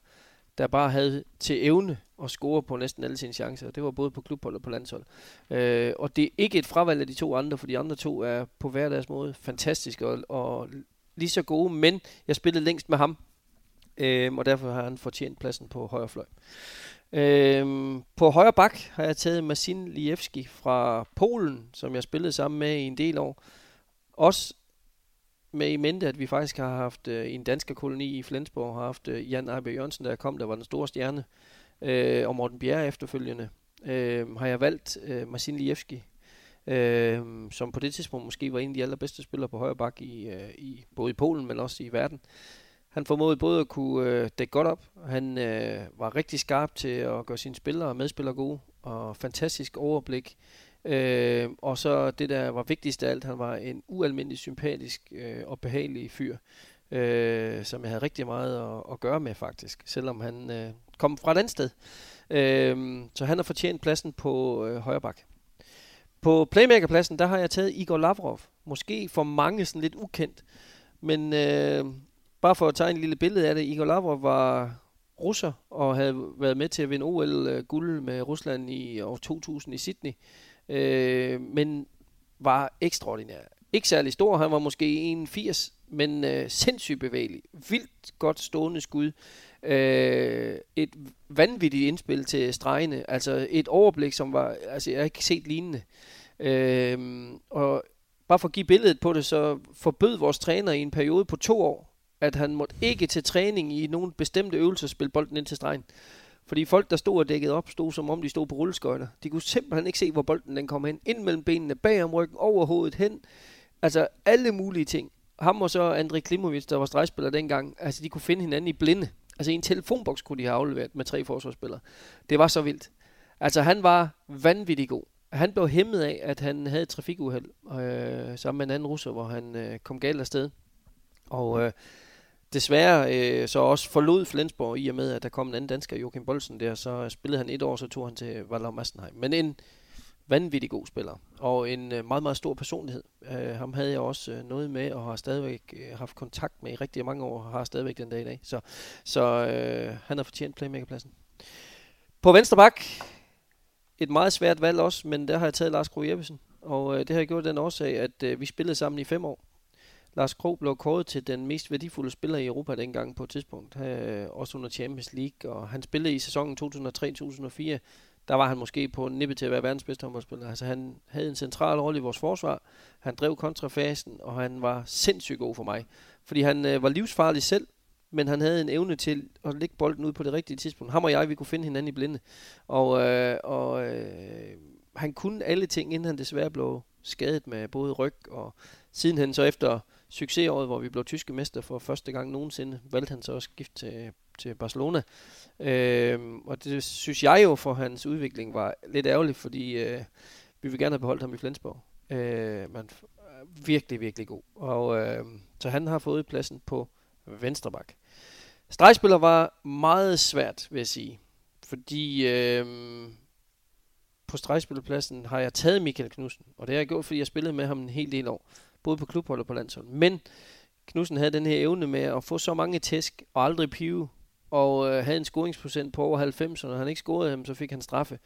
der bare havde til evne at score på næsten alle sine chancer. Det var både på klubhold og på landshold. Øh, og det er ikke et fravalg af de to andre, for de andre to er på hver deres måde fantastiske og, og lige så gode, men jeg spillede længst med ham. Øhm, og derfor har han fortjent pladsen på højre fløj. Øhm, på højre bak har jeg taget Marcin Lijewski fra Polen, som jeg spillede sammen med i en del år. Også med i mente, at vi faktisk har haft øh, en dansker koloni i Flensborg, har haft øh, Jan Arbe Jørgensen, der kom, der var den store stjerne, øh, og Morten Bjerre efterfølgende. Øh, har jeg valgt øh, Marcin Lijewski, øh, som på det tidspunkt måske var en af de allerbedste spillere på højre bak, i, øh, i, både i Polen, men også i verden. Han formåede både at kunne øh, dække godt op, han øh, var rigtig skarp til at gøre sine spillere og medspillere gode, og fantastisk overblik. Øh, og så det, der var vigtigst af alt, han var en ualmindelig sympatisk øh, og behagelig fyr, øh, som jeg havde rigtig meget at, at gøre med faktisk, selvom han øh, kom fra et andet sted. Øh, så han har fortjent pladsen på øh, højre bak. På playmakerpladsen, der har jeg taget Igor Lavrov, måske for mange sådan lidt ukendt, men Øh, bare for at tage en lille billede af det, Igor Lavrov var russer og havde været med til at vinde O L-guld med Rusland i år to tusind i Sydney, øh, men var ekstraordinær. Ikke særlig stor, han var måske en komma firs, men øh, sindssygt bevægelig. Vildt godt stående skud. Øh, et vanvittigt indspil til stregene, altså et overblik, som var, altså jeg har ikke set lignende. Øh, og bare for at give billedet på det, så forbød vores træner i en periode på to år, at han måtte ikke til træning i nogle bestemte øvelser spille bolden ind til stregen. Fordi folk, der stod og dækkede op, stod som om de stod på rulleskøjter. De kunne simpelthen ikke se, hvor bolden den kom hen. Ind mellem benene, bag om ryggen, over hovedet, hen. Altså alle mulige ting. Ham og så Andrik Klimovic, der var stregspiller dengang, altså de kunne finde hinanden i blinde. Altså i en telefonboks kunne de have afleveret med tre forsvarsspillere. Det var så vildt. Altså han var vanvittig god. Han blev hæmmet af, at han havde et trafikuheld øh, sammen med en anden russer, hvor han øh, kom galt afsted. Og Øh, Desværre øh, så også forlod Flensborg i og med, at der kom en anden dansker, Joachim Bølsen, der, så spillede han et år, så tog han til Valhalla Massenheim. Men en vanvittig god spiller, og en øh, meget, meget stor personlighed. Øh, ham havde jeg også øh, noget med, og har stadigvæk øh, haft kontakt med i rigtig mange år, og har stadigvæk den dag i dag. Så, så øh, han har fortjent playmakerpladsen. På venstre bak, et meget svært valg også, men der har jeg taget Lars Krogh Jepsen, og øh, det har jeg gjort den årsag, at øh, vi spillede sammen i fem år. Lars Krogh blev kåret til den mest værdifulde spiller i Europa dengang på et tidspunkt, øh, også under Champions League, og han spillede i sæsonen to tusind og tre til to tusind og fire der var han måske på nippet til at være verdens bedste håndboldspiller. Altså han havde en central rolle i vores forsvar, han drev kontrafasen, og han var sindssygt god for mig. Fordi han øh, var livsfarlig selv, men han havde en evne til at lægge bolden ud på det rigtige tidspunkt. Ham og jeg, vi kunne finde hinanden i blinde. Og, øh, og øh, han kunne alle ting, inden han desværre blev skadet med både ryg og sidenhen så efter succesåret, hvor vi blev tyske mester for første gang nogensinde, valgte han så også skift til, til Barcelona. Øh, og det synes jeg jo for hans udvikling var lidt ærgerligt, fordi øh, vi ville gerne have beholdt ham i Flensborg. Øh, men virkelig, virkelig god. Og, øh, så han har fået pladsen på venstrebak. Stregspiller var meget svært, vil jeg sige. Fordi øh, på stregspillerpladsen har jeg taget Michael Knudsen. Og det har jeg gjort, fordi jeg spillede med ham en hel del år. Både på klubhold og på landshold. Men Knudsen havde den her evne med at få så mange tæsk og aldrig pive. Og øh, havde en scoringsprocent på over halvfems. Og når han ikke scorede ham, så fik han straffe.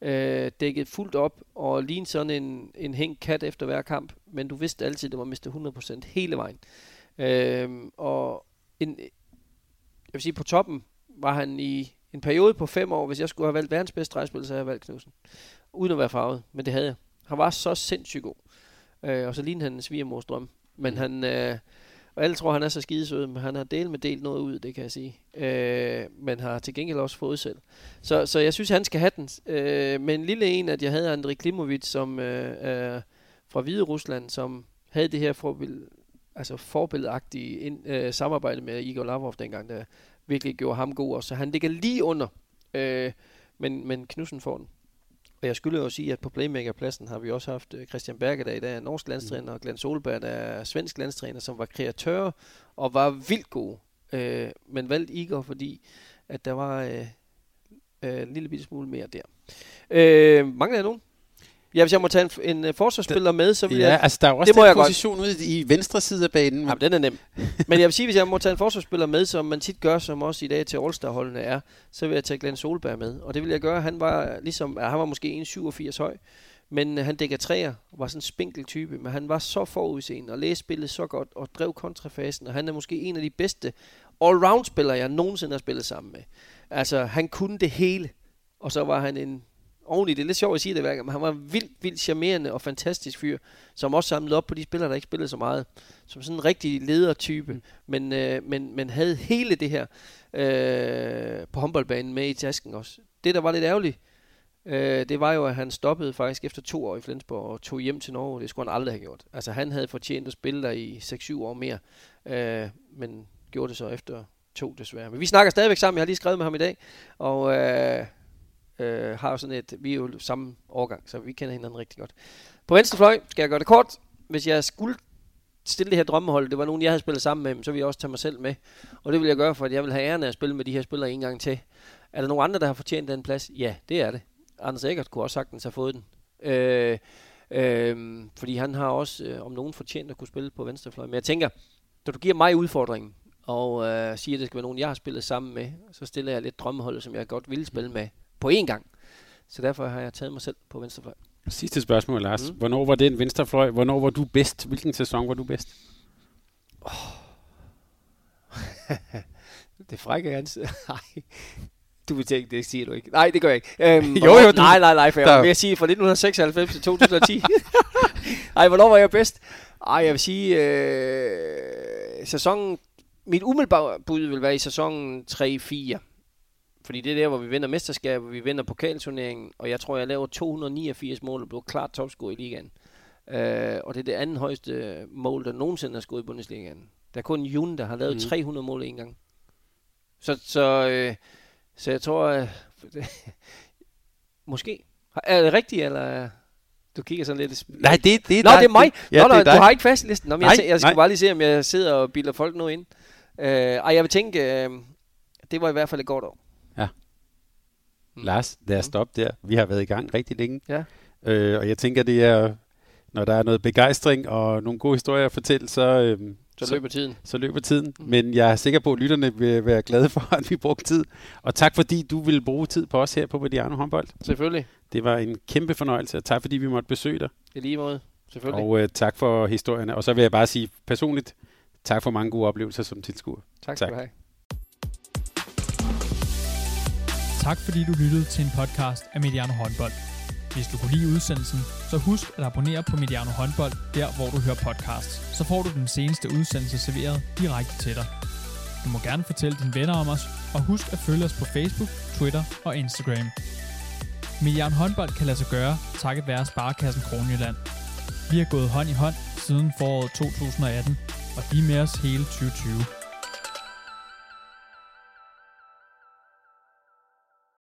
Øh, dækket fuldt op og lignede sådan en, en hængt kat efter hver kamp. Men du vidste altid, at det var mistet hundrede procent hele vejen. Øh, og en, jeg vil sige, på toppen var han i en periode på fem år. Hvis jeg skulle have valgt verdens bedste drejspil, så havde jeg valgt Knudsen. Uden at være farvet, men det havde jeg. Han var så sindssygt god. Øh, og så lignede han en svigermors drøm. Men han, øh, og alle tror, han er så skidesød, men han har delt med delt noget ud, det kan jeg sige. Øh, men har til gengæld også fået selv. Så, så jeg synes, han skal have den. Øh, men en lille en, at jeg havde Andrik Klimovic, som øh, øh, fra Hvide Rusland, som havde det her forbild, altså forbilledagtige ind, øh, samarbejde med Igor Lavrov dengang, der virkelig gjorde ham god også. Så han ligger lige under, øh, men, men Knudsen får den. Og jeg skulle jo sige, at på playmakerpladsen har vi også haft Christian Berger, der i dag er norsk landstræner, og Glenn Solberg, der er svensk landstræner, som var kreatører og var vildt gode. Øh, men valgte Igor, fordi at der var øh, øh, en lille bitte smule mere der. Øh, mangler jeg nogen? Ja, hvis jeg må tage en, en forsvarsspiller da, med, så vil ja, jeg... altså der er også en position godt ude i venstre side af banen. Men... Jamen, den er nem. Men jeg vil sige, hvis jeg må tage en forsvarsspiller med, som man tit gør, som også i dag til All-Star-holdene er, så vil jeg tage Glenn Solberg med. Og det vil jeg gøre. Han var ligesom... Ja, han var måske en komma syvogfirs høj, men han dækker træer, var sådan en spinkel type, men han var så forudseende og læste spillet så godt og drev kontrafasen, og han er måske en af de bedste all-round-spillere, jeg nogensinde har spillet sammen med. Altså, han kunne det hele, og så var han en... Oveni, det er lidt sjovt at sige det hver gang, men han var en vildt, vildt charmerende og fantastisk fyr, som også samlede op på de spillere, der ikke spillede så meget. Som sådan en rigtig ledertype, mm. men, øh, men, men havde hele det her øh, på håndboldbanen med i tasken også. Det, der var lidt ærgerligt, øh, det var jo, at han stoppede faktisk efter to år i Flensborg og tog hjem til Norge. Det skulle han aldrig have gjort. Altså, han havde fortjent at spille der i seks syv år mere, øh, men gjorde det så efter to, desværre. Men vi snakker stadigvæk sammen. Jeg har lige skrevet med ham i dag, og... Øh, Øh, har sådan et, vi er jo samme årgang, så vi kender hinanden rigtig godt. På venstre fløj skal jeg gøre det kort. Hvis jeg skulle stille det her drømmehold, det var nogen, jeg havde spillet sammen med, så ville jeg også tage mig selv med. Og det vil jeg gøre, for at jeg vil have æren af at spille med de her spillere en gang til. Er der nogen andre, der har fortjent den plads? Ja, det er det. Anders Eggert kunne også sagtens have fået den. Øh, øh, fordi han har også, øh, om nogen, fortjent at kunne spille på venstre fløj. Men jeg tænker, når du giver mig udfordringen, og øh, siger, at det skal være nogen, jeg har spillet sammen med, så stiller jeg lidt drømmehold, som jeg godt ville spille med på én gang. Så derfor har jeg taget mig selv på venstrefløj. Sidste spørgsmål, Lars. Mm. Hvornår var det en venstrefløj? Hvornår var du bedst? Hvilken sæson var du bedst? Oh. Det frække ansigt. Nej. Du vil tænke, det siger du ikke. Nej, det gør jeg ikke. Øhm, jo, jo. Du... Nej, nej, nej. For jeg vil jeg sige, fra nitten seksoghalvfems til to tusind og ti. Nej, hvornår var jeg bedst? Ej, jeg vil sige, øh, sæsonen... Mit umiddelbare bud vil være i sæsonen tre fire. Fordi det er der, hvor vi vinder mesterskabet, vi vinder pokalturneringen, og jeg tror, jeg laver to hundrede niogfirs mål og blev klart topscorer i ligaen. Øh, og det er det andet højeste mål, der nogensinde har scoret i Bundesligaen. Der er kun Jun, der har lavet mm. tre hundrede mål en gang. Så, så, øh, så jeg tror, øh, måske. Er det rigtigt, eller... Du kigger sådan lidt... Nej, det, det er Nå, dig. Det er mig. Ja, nå, det er nå, du har ikke fastlisten. Nå, men nej, jeg, jeg skal nej. bare lige se, om jeg sidder og bilder folk nu ind. Øh, ej, jeg vil tænke, øh, det var i hvert fald et godt år. Ja. Mm. Lars, lad os stoppe der. Vi har været i gang rigtig længe. Ja. Øh, og jeg tænker, det er, når der er noget begejstring og nogle gode historier at fortælle, så, øhm, så løber tiden. Så, så løber tiden. Mm. Men jeg er sikker på, at lytterne vil være glade for, at vi brugte tid. Og tak, fordi du ville bruge tid på os her på Mediano Håndbold. Selvfølgelig. Det var en kæmpe fornøjelse, og tak, fordi vi måtte besøge dig. I lige måde. Selvfølgelig. Og øh, tak for historierne. Og så vil jeg bare sige personligt, tak for mange gode oplevelser som tilskuer. Tak skal tak. du have. Tak fordi du lyttede til en podcast af Mediano Håndbold. Hvis du kunne lide udsendelsen, så husk at abonnere på Mediano Håndbold, der hvor du hører podcasts. Så får du den seneste udsendelse serveret direkte til dig. Du må gerne fortælle dine venner om os, og husk at følge os på Facebook, Twitter og Instagram. Mediano Håndbold kan lade sig gøre, takket være Sparekassen Kronjylland. Vi har gået hånd i hånd siden foråret to tusind atten, og vi er med os hele tyve tyve.